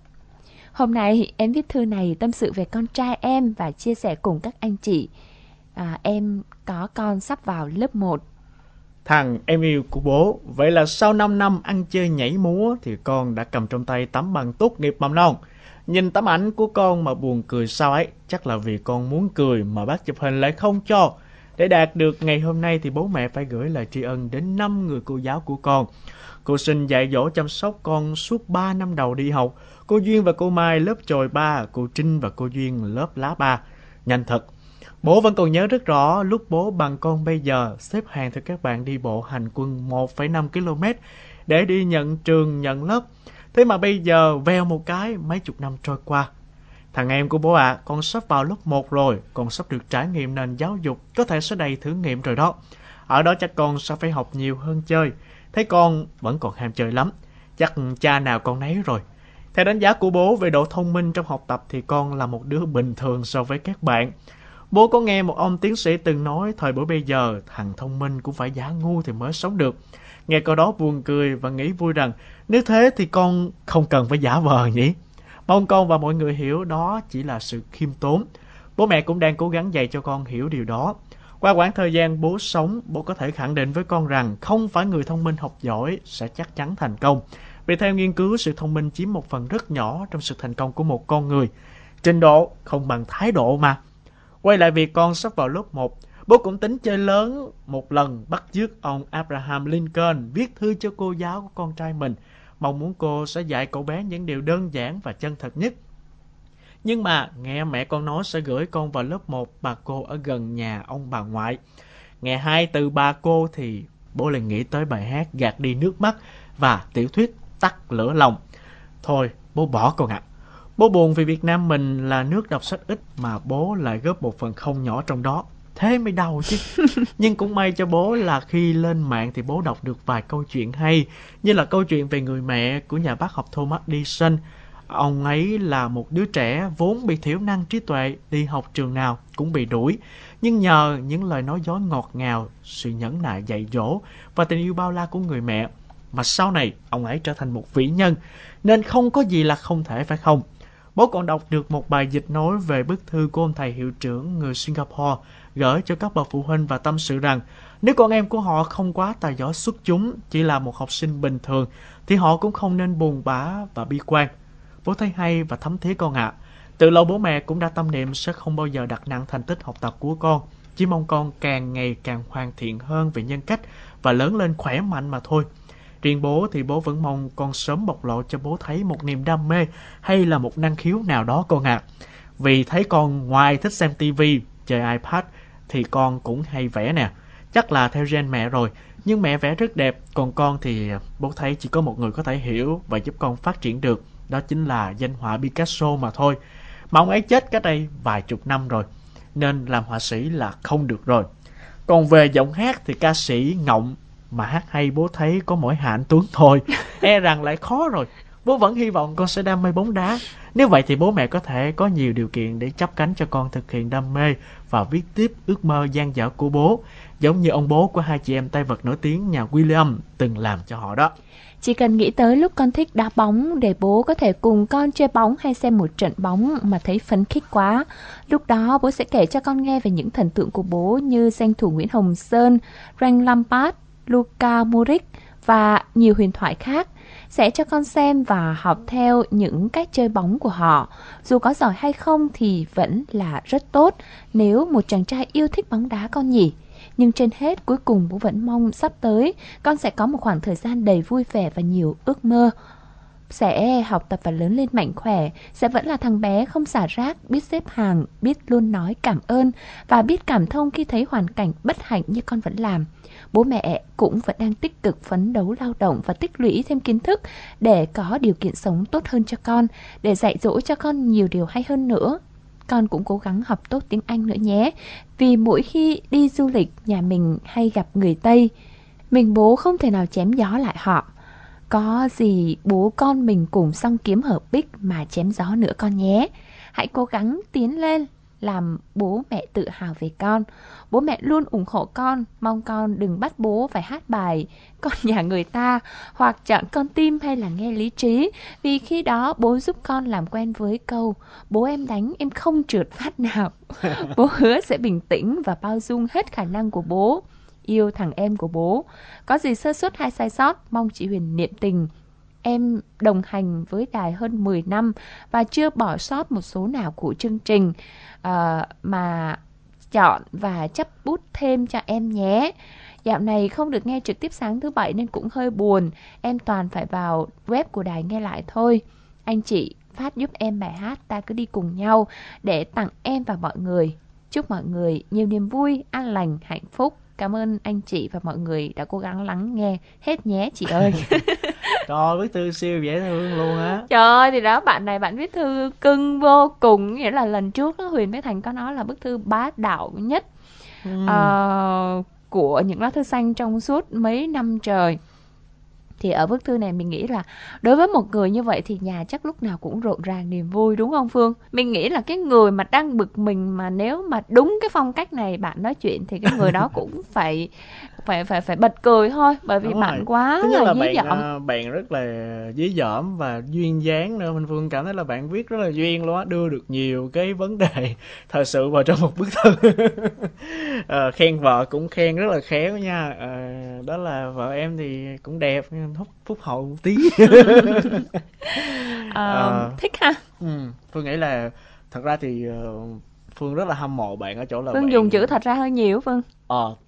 Hôm nay em viết thư này tâm sự về con trai em và chia sẻ cùng các anh chị. Em có con sắp vào lớp 1. Thằng em yêu của bố. Vậy là sau 5 năm ăn chơi nhảy múa thì con đã cầm trong tay tấm bằng tốt nghiệp mầm non. Nhìn tấm ảnh của con mà buồn cười sao ấy. Chắc là vì con muốn cười mà bác chụp hình lại không cho. Để đạt được ngày hôm nay thì bố mẹ phải gửi lời tri ân đến 5 người cô giáo của con. Cô Sinh dạy dỗ chăm sóc con suốt 3 năm đầu đi học. Cô Duyên và cô Mai lớp chồi 3, cô Trinh và cô Duyên lớp lá 3. Nhanh thật. Bố vẫn còn nhớ rất rõ lúc bố bằng con bây giờ xếp hàng theo các bạn đi bộ hành quân 1,5 km để đi nhận trường, nhận lớp. Thế mà bây giờ veo một cái mấy chục năm trôi qua. Thằng em của bố ạ, con sắp vào lớp 1 rồi, con sắp được trải nghiệm nền giáo dục, có thể sẽ đầy thử nghiệm rồi đó. Ở đó chắc con sẽ phải học nhiều hơn chơi. Thấy con vẫn còn ham chơi lắm, chắc cha nào con nấy rồi. Theo đánh giá của bố về độ thông minh trong học tập thì con là một đứa bình thường so với các bạn. Bố có nghe một ông tiến sĩ từng nói thời buổi bây giờ thằng thông minh cũng phải giả ngu thì mới sống được. Nghe câu đó buồn cười và nghĩ vui rằng nếu thế thì con không cần phải giả vờ nhỉ. Mong con và mọi người hiểu đó chỉ là sự khiêm tốn. Bố mẹ cũng đang cố gắng dạy cho con hiểu điều đó. Qua quãng thời gian bố sống, bố có thể khẳng định với con rằng không phải người thông minh học giỏi sẽ chắc chắn thành công. Vì theo nghiên cứu, sự thông minh chiếm một phần rất nhỏ trong sự thành công của một con người. Trình độ không bằng thái độ mà. Quay lại việc con sắp vào lớp 1, bố cũng tính chơi lớn một lần, bắt chước ông Abraham Lincoln viết thư cho cô giáo của con trai mình, mong muốn cô sẽ dạy cậu bé những điều đơn giản và chân thật nhất. Nhưng mà nghe mẹ con nói sẽ gửi con vào lớp 1 bà cô ở gần nhà ông bà ngoại. Nghe hai từ bà cô thì bố lại nghĩ tới bài hát Gạt Đi Nước Mắt và tiểu thuyết Tắt Lửa Lòng. Thôi bố bỏ con ạ. Bố buồn vì Việt Nam mình là nước đọc sách ít mà bố lại góp một phần không nhỏ trong đó. Thế mới đau chứ. Nhưng cũng may cho bố là khi lên mạng thì bố đọc được vài câu chuyện hay, như là câu chuyện về người mẹ của nhà bác học Thomas Dixon. Ông ấy là một đứa trẻ vốn bị thiểu năng trí tuệ, đi học trường nào cũng bị đuổi. Nhưng nhờ những lời nói dối ngọt ngào, sự nhẫn nại dạy dỗ và tình yêu bao la của người mẹ mà sau này ông ấy trở thành một vĩ nhân. Nên không có gì là không thể, phải không? Bố còn đọc được một bài dịch nói về bức thư của ông thầy hiệu trưởng người Singapore gửi cho các bậc phụ huynh và tâm sự rằng nếu con em của họ không quá tài giỏi xuất chúng, chỉ là một học sinh bình thường, thì họ cũng không nên buồn bã và bi quan. Bố thấy hay và thấm thía con ạ. Từ lâu bố mẹ cũng đã tâm niệm sẽ không bao giờ đặt nặng thành tích học tập của con, chỉ mong con càng ngày càng hoàn thiện hơn về nhân cách và lớn lên khỏe mạnh mà thôi. Riêng bố thì bố vẫn mong con sớm bộc lộ cho bố thấy một niềm đam mê hay là một năng khiếu nào đó con ạ. Vì thấy con ngoài thích xem tivi, chơi iPad thì con cũng hay vẽ nè. Chắc là theo gen mẹ rồi, nhưng mẹ vẽ rất đẹp, còn con thì bố thấy chỉ có một người có thể hiểu và giúp con phát triển được. Đó chính là danh họa Picasso mà thôi. Mà ông ấy chết cách đây vài chục năm rồi, nên làm họa sĩ là không được rồi. Còn về giọng hát thì ca sĩ Ngọng mà hát hay bố thấy có mỗi Hạ Anh Tuấn thôi. E rằng lại khó rồi. Bố vẫn hy vọng con sẽ đam mê bóng đá. Nếu vậy thì bố mẹ có thể có nhiều điều kiện để chắp cánh cho con thực hiện đam mê và viết tiếp ước mơ dang dở của bố, giống như ông bố của hai chị em tay vợt nổi tiếng nhà William từng làm cho họ đó. Chỉ cần nghĩ tới lúc con thích đá bóng để bố có thể cùng con chơi bóng hay xem một trận bóng mà thấy phấn khích quá. Lúc đó bố sẽ kể cho con nghe về những thần tượng của bố như danh thủ Nguyễn Hồng Sơn, Frank Lampard, Luka Modrić và nhiều huyền thoại khác. Sẽ cho con xem và học theo những cách chơi bóng của họ. Dù có giỏi hay không thì vẫn là rất tốt nếu một chàng trai yêu thích bóng đá con nhỉ. Nhưng trên hết, cuối cùng bố vẫn mong sắp tới con sẽ có một khoảng thời gian đầy vui vẻ và nhiều ước mơ. Sẽ học tập và lớn lên mạnh khỏe, sẽ vẫn là thằng bé không xả rác, biết xếp hàng, biết luôn nói cảm ơn và biết cảm thông khi thấy hoàn cảnh bất hạnh như con vẫn làm. Bố mẹ cũng vẫn đang tích cực phấn đấu lao động và tích lũy thêm kiến thức để có điều kiện sống tốt hơn cho con, để dạy dỗ cho con nhiều điều hay hơn nữa. Con cũng cố gắng học tốt tiếng Anh nữa nhé, vì mỗi khi đi du lịch nhà mình hay gặp người Tây, mình bố không thể nào chém gió lại họ. Có gì bố con mình cùng song kiếm hợp bích mà chém gió nữa con nhé. Hãy cố gắng tiến lên, làm bố mẹ tự hào về con. Bố mẹ luôn ủng hộ con, mong con đừng bắt bố phải hát bài Con Nhà Người Ta hoặc Chọn Con Tim hay là Nghe Lý Trí, vì khi đó bố giúp con làm quen với câu bố em đánh em không trượt phát nào. Bố hứa sẽ bình tĩnh và bao dung hết khả năng của bố. yêu thằng em của bố. Có gì sơ suất hay sai sót, mong chị Huyền niệm tình. Em đồng hành với đài hơn 10 năm và chưa bỏ sót một số nào của chương trình mà chọn và chấp bút thêm cho em nhé. Dạo này không được nghe trực tiếp sáng thứ Bảy nên cũng hơi buồn. Em toàn phải vào web của đài nghe lại thôi. Anh chị phát giúp em bài hát Ta Cứ Đi Cùng Nhau để tặng em và mọi người. Chúc mọi người nhiều niềm vui, an lành, hạnh phúc. Cảm ơn anh chị và mọi người đã cố gắng lắng nghe hết nhé chị ơi. Trời, bức thư siêu dễ thương luôn á. Trời ơi, thì đó, bạn này bạn viết thư cưng vô cùng. Nghĩa là lần trước Huyền với Thành có nói là bức thư bá đạo nhất của những lá thư xanh trong suốt mấy năm trời. Thì ở bức thư này mình nghĩ là đối với một người như vậy thì nhà chắc lúc nào cũng rộn ràng niềm vui, đúng không Phương? Mình nghĩ là cái người mà đang bực mình mà nếu mà đúng cái phong cách này bạn nói chuyện thì cái người đó cũng phải bật cười thôi, bởi vì bạn quá là dí dỏm. Bạn rất là dí dỏm và duyên dáng nữa. Minh Phương cảm thấy là bạn viết rất là duyên luôn á, đưa được nhiều cái vấn đề thật sự vào trong một bức thư. Khen vợ cũng khen rất là khéo nha. Đó là vợ em thì cũng đẹp, phúc hậu một tí. Thích ha. Phương nghĩ là thật ra thì Phương rất là hâm mộ bạn ở chỗ là Phương dùng chữ thật ra hơi nhiều Phương.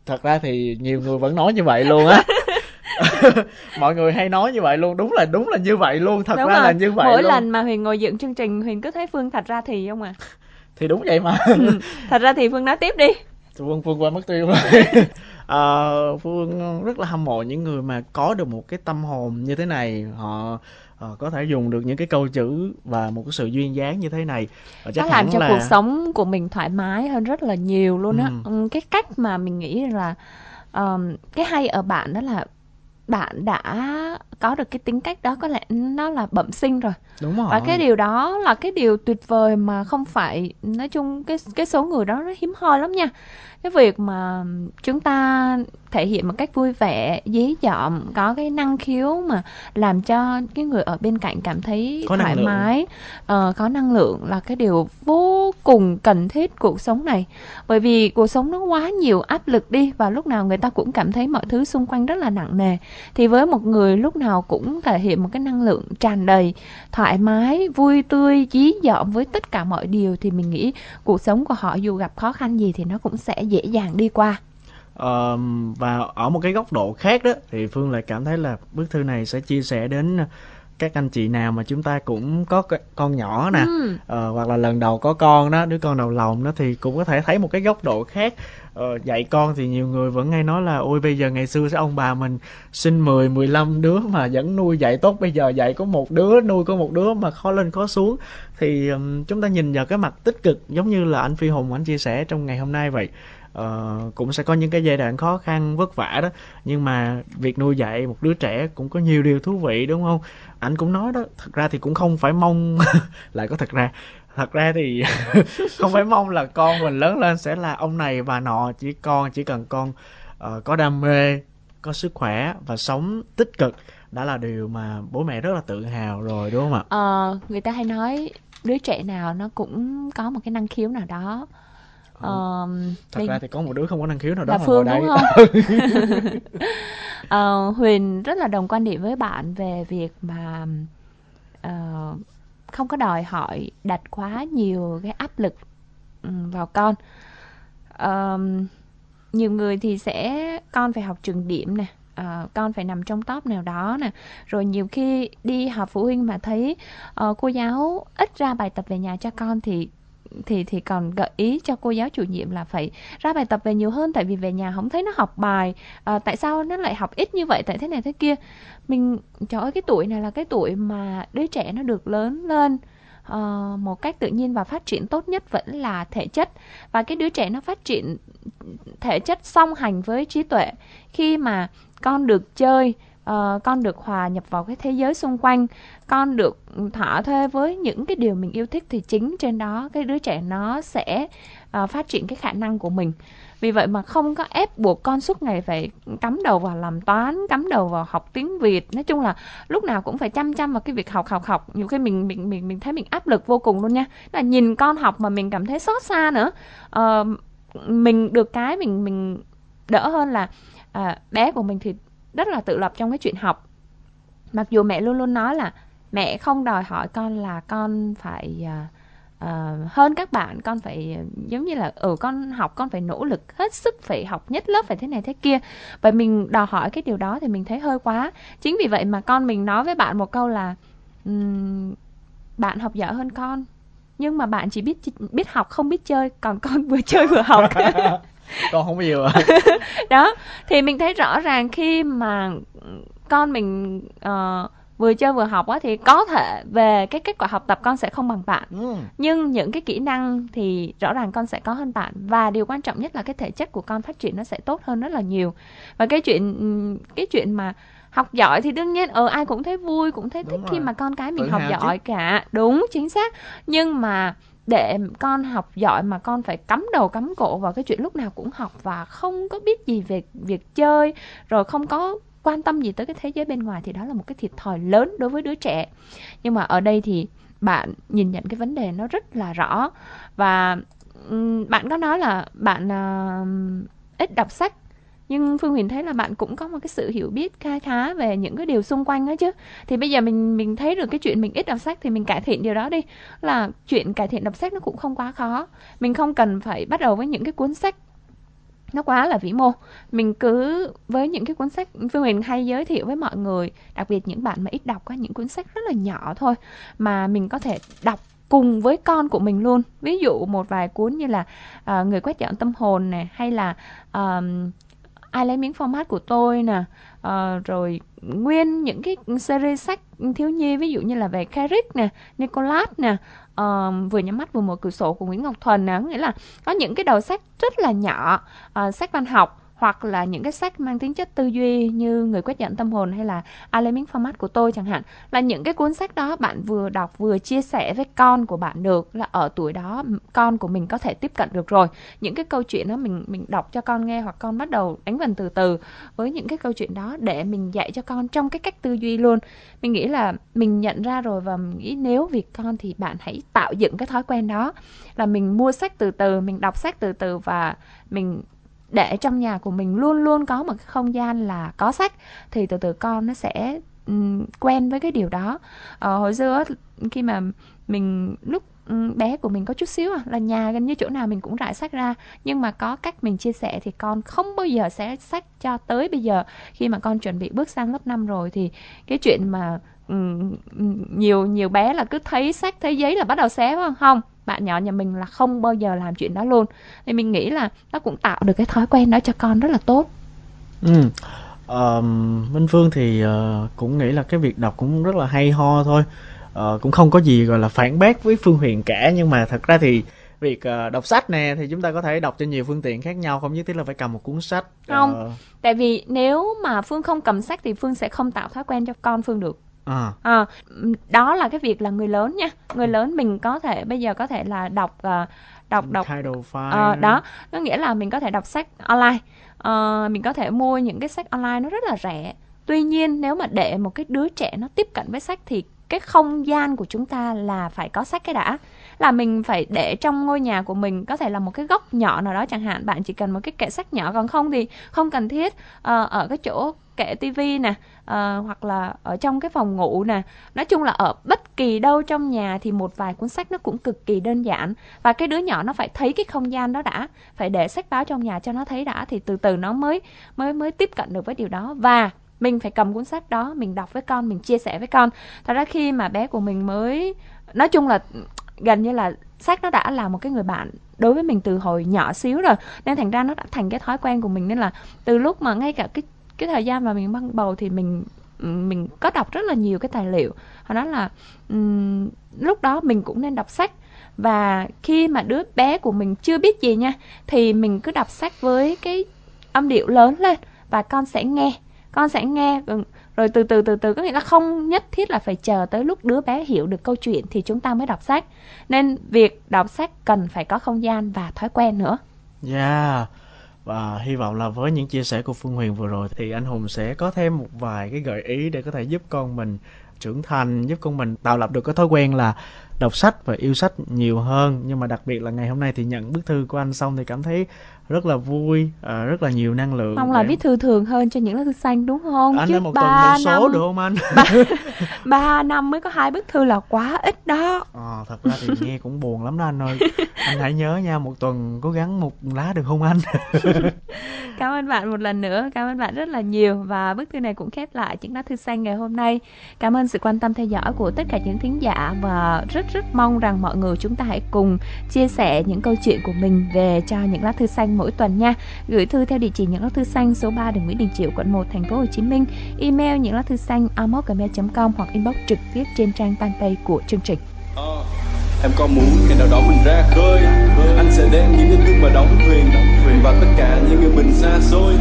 Thật ra thì nhiều người vẫn nói như vậy luôn á. Mọi người hay nói như vậy luôn, đúng là như vậy luôn, thật đúng ra rồi. Là như vậy. Mỗi luôn. Lần mà Huyền ngồi dựng chương trình, Huyền cứ thấy Phương thật ra thì không à. Thì đúng vậy mà. Thật ra thì Phương nói tiếp đi. Phương qua mất tiêu rồi. Phương rất là hâm mộ những người mà có được một cái tâm hồn như thế này, họ có thể dùng được những cái câu chữ và một cái sự duyên dáng như thế này. Nó làm cho cuộc sống của mình thoải mái hơn rất là nhiều luôn á. Cái cách mà mình nghĩ là cái hay ở bạn đó là bạn đã có được cái tính cách đó, có lẽ nó là bẩm sinh rồi. Đúng rồi. Và cái điều đó là cái điều tuyệt vời mà không phải, nói chung cái số người đó nó hiếm hoi lắm nha. Cái việc mà chúng ta thể hiện một cách vui vẻ, dí dỏm, có cái năng khiếu mà làm cho cái người ở bên cạnh cảm thấy thoải mái, có năng lượng là cái điều vô cùng cần thiết cuộc sống này. Bởi vì cuộc sống nó quá nhiều áp lực đi và lúc nào người ta cũng cảm thấy mọi thứ xung quanh rất là nặng nề. Thì với một người lúc nào cũng thể hiện một cái năng lượng tràn đầy, thoải mái, vui tươi, dí dỏm với tất cả mọi điều thì mình nghĩ cuộc sống của họ dù gặp khó khăn gì thì nó cũng sẽ dễ dàng đi qua. Và ở một cái góc độ khác đó thì Phương lại cảm thấy là bức thư này sẽ chia sẻ đến các anh chị nào mà chúng ta cũng có con nhỏ nè, hoặc là lần đầu có con đó, đứa con đầu lòng đó, thì cũng có thể thấy một cái góc độ khác. Dạy con thì nhiều người vẫn hay nói là ôi bây giờ ngày xưa sẽ ông bà mình sinh 10, 15 đứa mà vẫn nuôi dạy tốt, bây giờ dạy có một đứa, nuôi có một đứa mà khó lên khó xuống. Thì chúng ta nhìn vào cái mặt tích cực giống như là anh Phi Hùng anh chia sẻ trong ngày hôm nay vậy. Cũng sẽ có những cái giai đoạn khó khăn vất vả đó, nhưng mà việc nuôi dạy một đứa trẻ cũng có nhiều điều thú vị, đúng không? Anh cũng nói đó, thật ra thì cũng không phải mong lại có thật ra thì không phải mong là con mình lớn lên sẽ là ông này bà nọ, chỉ cần con có đam mê, có sức khỏe và sống tích cực đã là điều mà bố mẹ rất là tự hào rồi, đúng không ạ? Người ta hay nói đứa trẻ nào nó cũng có một cái năng khiếu nào đó. Thật ra thì có một đứa không có năng khiếu nào đó là Phương, đúng không? Huyền rất là đồng quan điểm với bạn về việc mà không có đòi hỏi đặt quá nhiều cái áp lực vào con. Nhiều người thì sẽ con phải học trường điểm nè, con phải nằm trong top nào đó nè, rồi nhiều khi đi họp phụ huynh mà thấy cô giáo ít ra bài tập về nhà cho con thì còn gợi ý cho cô giáo chủ nhiệm là phải ra bài tập về nhiều hơn, tại vì về nhà không thấy nó học bài, tại sao nó lại học ít như vậy, tại thế này thế kia. Mình trời ơi, cái tuổi này là cái tuổi mà đứa trẻ nó được lớn lên một cách tự nhiên và phát triển tốt nhất vẫn là thể chất. Và cái đứa trẻ nó phát triển thể chất song hành với trí tuệ. Khi mà con được chơi, con được hòa nhập vào cái thế giới xung quanh, con được thỏa thuê với những cái điều mình yêu thích, thì chính trên đó cái đứa trẻ nó sẽ phát triển cái khả năng của mình. Vì vậy mà không có ép buộc con suốt ngày phải cắm đầu vào làm toán, cắm đầu vào học tiếng Việt. Nói chung là lúc nào cũng phải chăm vào cái việc học. Nhiều khi mình thấy mình áp lực vô cùng luôn nha. Là nhìn con học mà mình cảm thấy xót xa nữa. Mình được cái mình đỡ hơn là bé của mình thì rất là tự lập trong cái chuyện học. Mặc dù mẹ luôn luôn nói là mẹ không đòi hỏi con là con phải hơn các bạn, con phải giống như là con học, con phải nỗ lực hết sức, phải học nhất lớp, phải thế này thế kia. Và mình đòi hỏi cái điều đó thì mình thấy hơi quá. Chính vì vậy mà con mình nói với bạn một câu là bạn học giỏi hơn con, nhưng mà bạn chỉ biết học không biết chơi, còn con vừa chơi vừa học. Con không có gì mà. Đó, thì mình thấy rõ ràng khi mà con mình vừa chơi vừa học á, thì có thể về cái kết quả học tập con sẽ không bằng bạn, nhưng những cái kỹ năng thì rõ ràng con sẽ có hơn bạn. Và điều quan trọng nhất là cái thể chất của con phát triển nó sẽ tốt hơn rất là nhiều. Và cái chuyện mà học giỏi thì đương nhiên ai cũng thấy vui, cũng thấy thích khi mà con cái mình học giỏi cả. Đúng, chính xác. Nhưng mà để con học giỏi mà con phải cắm đầu cắm cổ vào cái chuyện lúc nào cũng học và không có biết gì về việc chơi, rồi không có quan tâm gì tới cái thế giới bên ngoài, thì đó là một cái thiệt thòi lớn đối với đứa trẻ. Nhưng mà ở đây thì bạn nhìn nhận cái vấn đề nó rất là rõ. Và bạn có nói là bạn ít đọc sách, nhưng Phương Huyền thấy là bạn cũng có một cái sự hiểu biết khá khá về những cái điều xung quanh đó chứ. Thì bây giờ mình thấy được cái chuyện mình ít đọc sách thì mình cải thiện điều đó đi. Là chuyện cải thiện đọc sách nó cũng không quá khó. Mình không cần phải bắt đầu với những cái cuốn sách nó quá là vĩ mô. Mình cứ với những cái cuốn sách Phương Huyền hay giới thiệu với mọi người, đặc biệt những bạn mà ít đọc, có những cuốn sách rất là nhỏ thôi mà mình có thể đọc cùng với con của mình luôn. Ví dụ một vài cuốn như là Người Quét Dọn Tâm Hồn này, hay là Ai Lấy Miếng Phong của Tôi nè, rồi nguyên những cái series sách thiếu nhi, ví dụ như là về Carrick nè, Nicholas nè, Vừa Nhắm Mắt Vừa Mở Cửa Sổ của Nguyễn Ngọc Thuần nè. Nghĩa là có những cái đầu sách rất là nhỏ, sách văn học, hoặc là những cái sách mang tính chất tư duy như Người Quét Dọn Tâm Hồn hay là Ai Lấy Miếng Phong của Tôi chẳng hạn. Là những cái cuốn sách đó bạn vừa đọc vừa chia sẻ với con của bạn được. Là ở tuổi đó con của mình có thể tiếp cận được rồi. Những cái câu chuyện đó mình đọc cho con nghe, hoặc con bắt đầu đánh vần từ từ với những cái câu chuyện đó để mình dạy cho con trong cái cách tư duy luôn. Mình nghĩ là mình nhận ra rồi, và mình nghĩ nếu việc con thì bạn hãy tạo dựng cái thói quen đó. Là mình mua sách từ từ, mình đọc sách từ từ, và mình để trong nhà của mình luôn luôn có một cái không gian là có sách, thì từ từ con nó sẽ quen với cái điều đó. Hồi xưa khi mà mình lúc bé của mình có chút xíu là nhà gần như chỗ nào mình cũng rải sách ra, nhưng mà có cách mình chia sẻ thì con không bao giờ xé sách cho tới bây giờ. Khi mà con chuẩn bị bước sang lớp 5 rồi thì cái chuyện mà nhiều bé là cứ thấy sách, thấy giấy là bắt đầu xé, không? Bạn nhỏ nhà mình là không bao giờ làm chuyện đó luôn. Thì mình nghĩ là nó cũng tạo được cái thói quen đó cho con rất là tốt. Minh Phương thì cũng nghĩ là cái việc đọc cũng rất là hay ho thôi, cũng không có gì gọi là phản bác với Phương Huyền cả. Nhưng mà thật ra thì việc đọc sách nè thì chúng ta có thể đọc trên nhiều phương tiện khác nhau, không nhất thiết là phải cầm một cuốn sách. Không, tại vì nếu mà Phương không cầm sách thì Phương sẽ không tạo thói quen cho con Phương được. Đó là cái việc là người lớn nha. Người lớn mình có thể bây giờ có thể là đọc Tidal file. Đó, có nghĩa là mình có thể đọc sách online. Mình có thể mua những cái sách online nó rất là rẻ. Tuy nhiên nếu mà để một cái đứa trẻ nó tiếp cận với sách thì cái không gian của chúng ta là phải có sách cái đã. Là mình phải để trong ngôi nhà của mình, có thể là một cái góc nhỏ nào đó chẳng hạn. Bạn chỉ cần một cái kệ sách nhỏ, còn không thì không cần thiết ở cái chỗ kệ tivi nè, hoặc là ở trong cái phòng ngủ nè. Nói chung là ở bất kỳ đâu trong nhà thì một vài cuốn sách nó cũng cực kỳ đơn giản. Và cái đứa nhỏ nó phải thấy cái không gian đó đã, phải để sách báo trong nhà cho nó thấy đã, thì từ từ nó mới tiếp cận được với điều đó. Và mình phải cầm cuốn sách đó, mình đọc với con, mình chia sẻ với con. Thật ra khi mà bé của mình mới, nói chung là gần như là sách nó đã là một cái người bạn đối với mình từ hồi nhỏ xíu rồi, nên thành ra nó đã thành cái thói quen của mình. Nên là từ lúc mà ngay cả cái thời gian mà mình mang bầu thì mình có đọc rất là nhiều cái tài liệu. Họ nói là lúc đó mình cũng nên đọc sách. Và khi mà đứa bé của mình chưa biết gì nha, thì mình cứ đọc sách với cái âm điệu lớn lên, và con sẽ nghe rồi từ từ, có nghĩa là không nhất thiết là phải chờ tới lúc đứa bé hiểu được câu chuyện thì chúng ta mới đọc sách. Nên việc đọc sách cần phải có không gian và thói quen nữa. Yeah. Và hy vọng là với những chia sẻ của Phương Huyền vừa rồi thì anh Hùng sẽ có thêm một vài cái gợi ý để có thể giúp con mình trưởng thành, giúp con mình tạo lập được cái thói quen là đọc sách và yêu sách nhiều hơn. Nhưng mà đặc biệt là ngày hôm nay thì nhận bức thư của anh xong thì cảm thấy rất là vui, rất là nhiều năng lượng. Mong là viết thư thường hơn cho những lá thư xanh đúng không? Anh, chứ một tuần một số được không anh? 3 năm mới có 2 bức thư là quá ít đó. Thật ra thì nghe cũng buồn lắm đó anh ơi. Anh hãy nhớ nha, một tuần cố gắng một lá được không anh? Cảm ơn bạn một lần nữa, cảm ơn bạn rất là nhiều. Và bức thư này cũng khép lại những lá thư xanh ngày hôm nay. Cảm ơn sự quan tâm theo dõi của tất cả những thính giả. Và rất mong rằng mọi người chúng ta hãy cùng chia sẻ những câu chuyện của mình về cho những lá thư xanh mỗi tuần nha. Gửi thư theo địa chỉ những lá thư xanh số 3 đường Nguyễn Đình Chiểu, quận 1, thành phố Hồ Chí Minh. Email những lá thư xanh amos@gmail.com hoặc inbox trực tiếp trên trang fanpage của chương trình. Em có muốn ngày nào đó mình ra khơi, anh sẽ đem những cái gương mà đóng thuyền và tất cả những người mình xa xôi.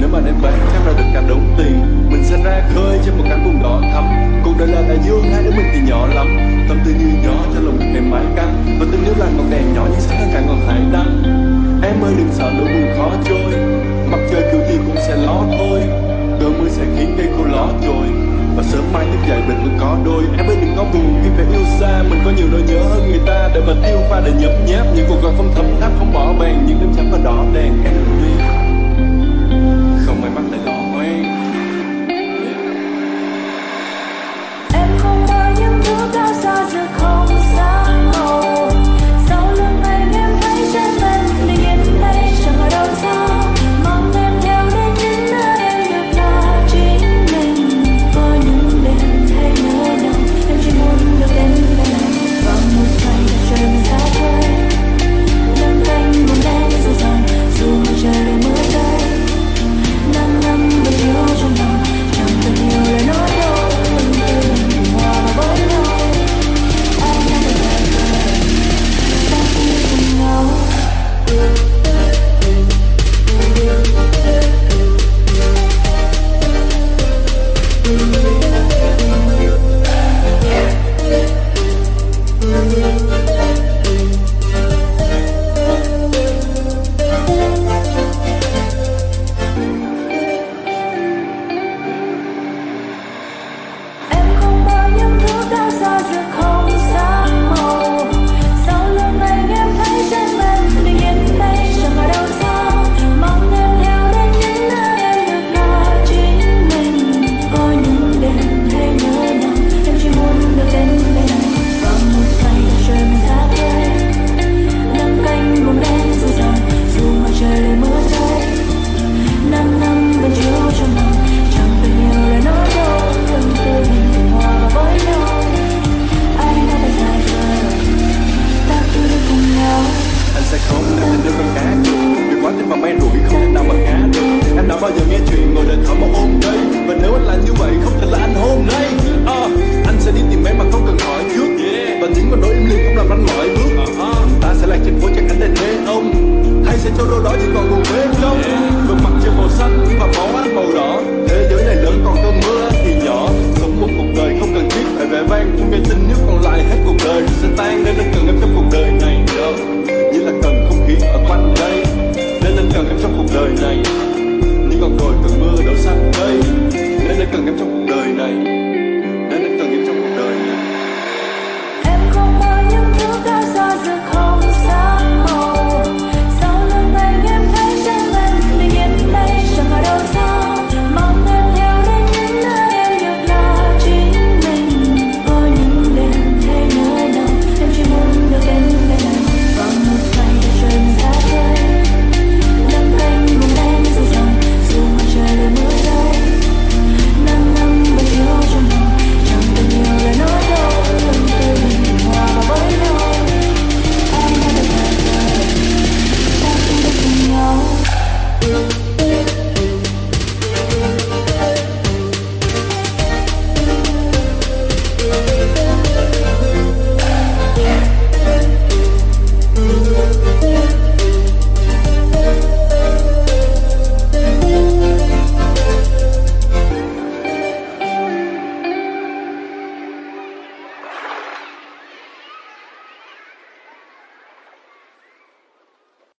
Nếu mà đem bán chắc là tất cả đống tiền, mình sẽ ra khơi trên một cánh buồm đỏ thắm. Cuộc đời là đại dương, hai đứa mình thì nhỏ lắm, tâm tư như gió cho lòng người mềm mại căng, và tình yêu là ngọn đèn nhỏ như sáng hơn cả ngọn hải đăng. Em ơi đừng sợ nỗi buồn khó trôi, mặt trời kiểu gì cũng sẽ ló thôi, cơn mưa sẽ khiến cây khô ló trôi. Và sớm mai thức dậy mình vẫn có đôi. Em ơi đừng có buồn khi phải yêu xa, mình có nhiều nỗi nhớ hơn người ta để mà tiêu pha, để nhấm nháp những cuộc gọi phong thấm tháp không bỏ bàn, những đêm trắng và đỏ đèn. Em đi không may mắn lại đỏ quen. Em không mơ những thứ cao xa giữa không sáng màu, sau lưng anh em thấy trên mình mình yên đây chẳng ở đâu xa. Sẽ cho đôi đó chỉ còn cùng bên trong, vượt mặt trên màu xanh và màu.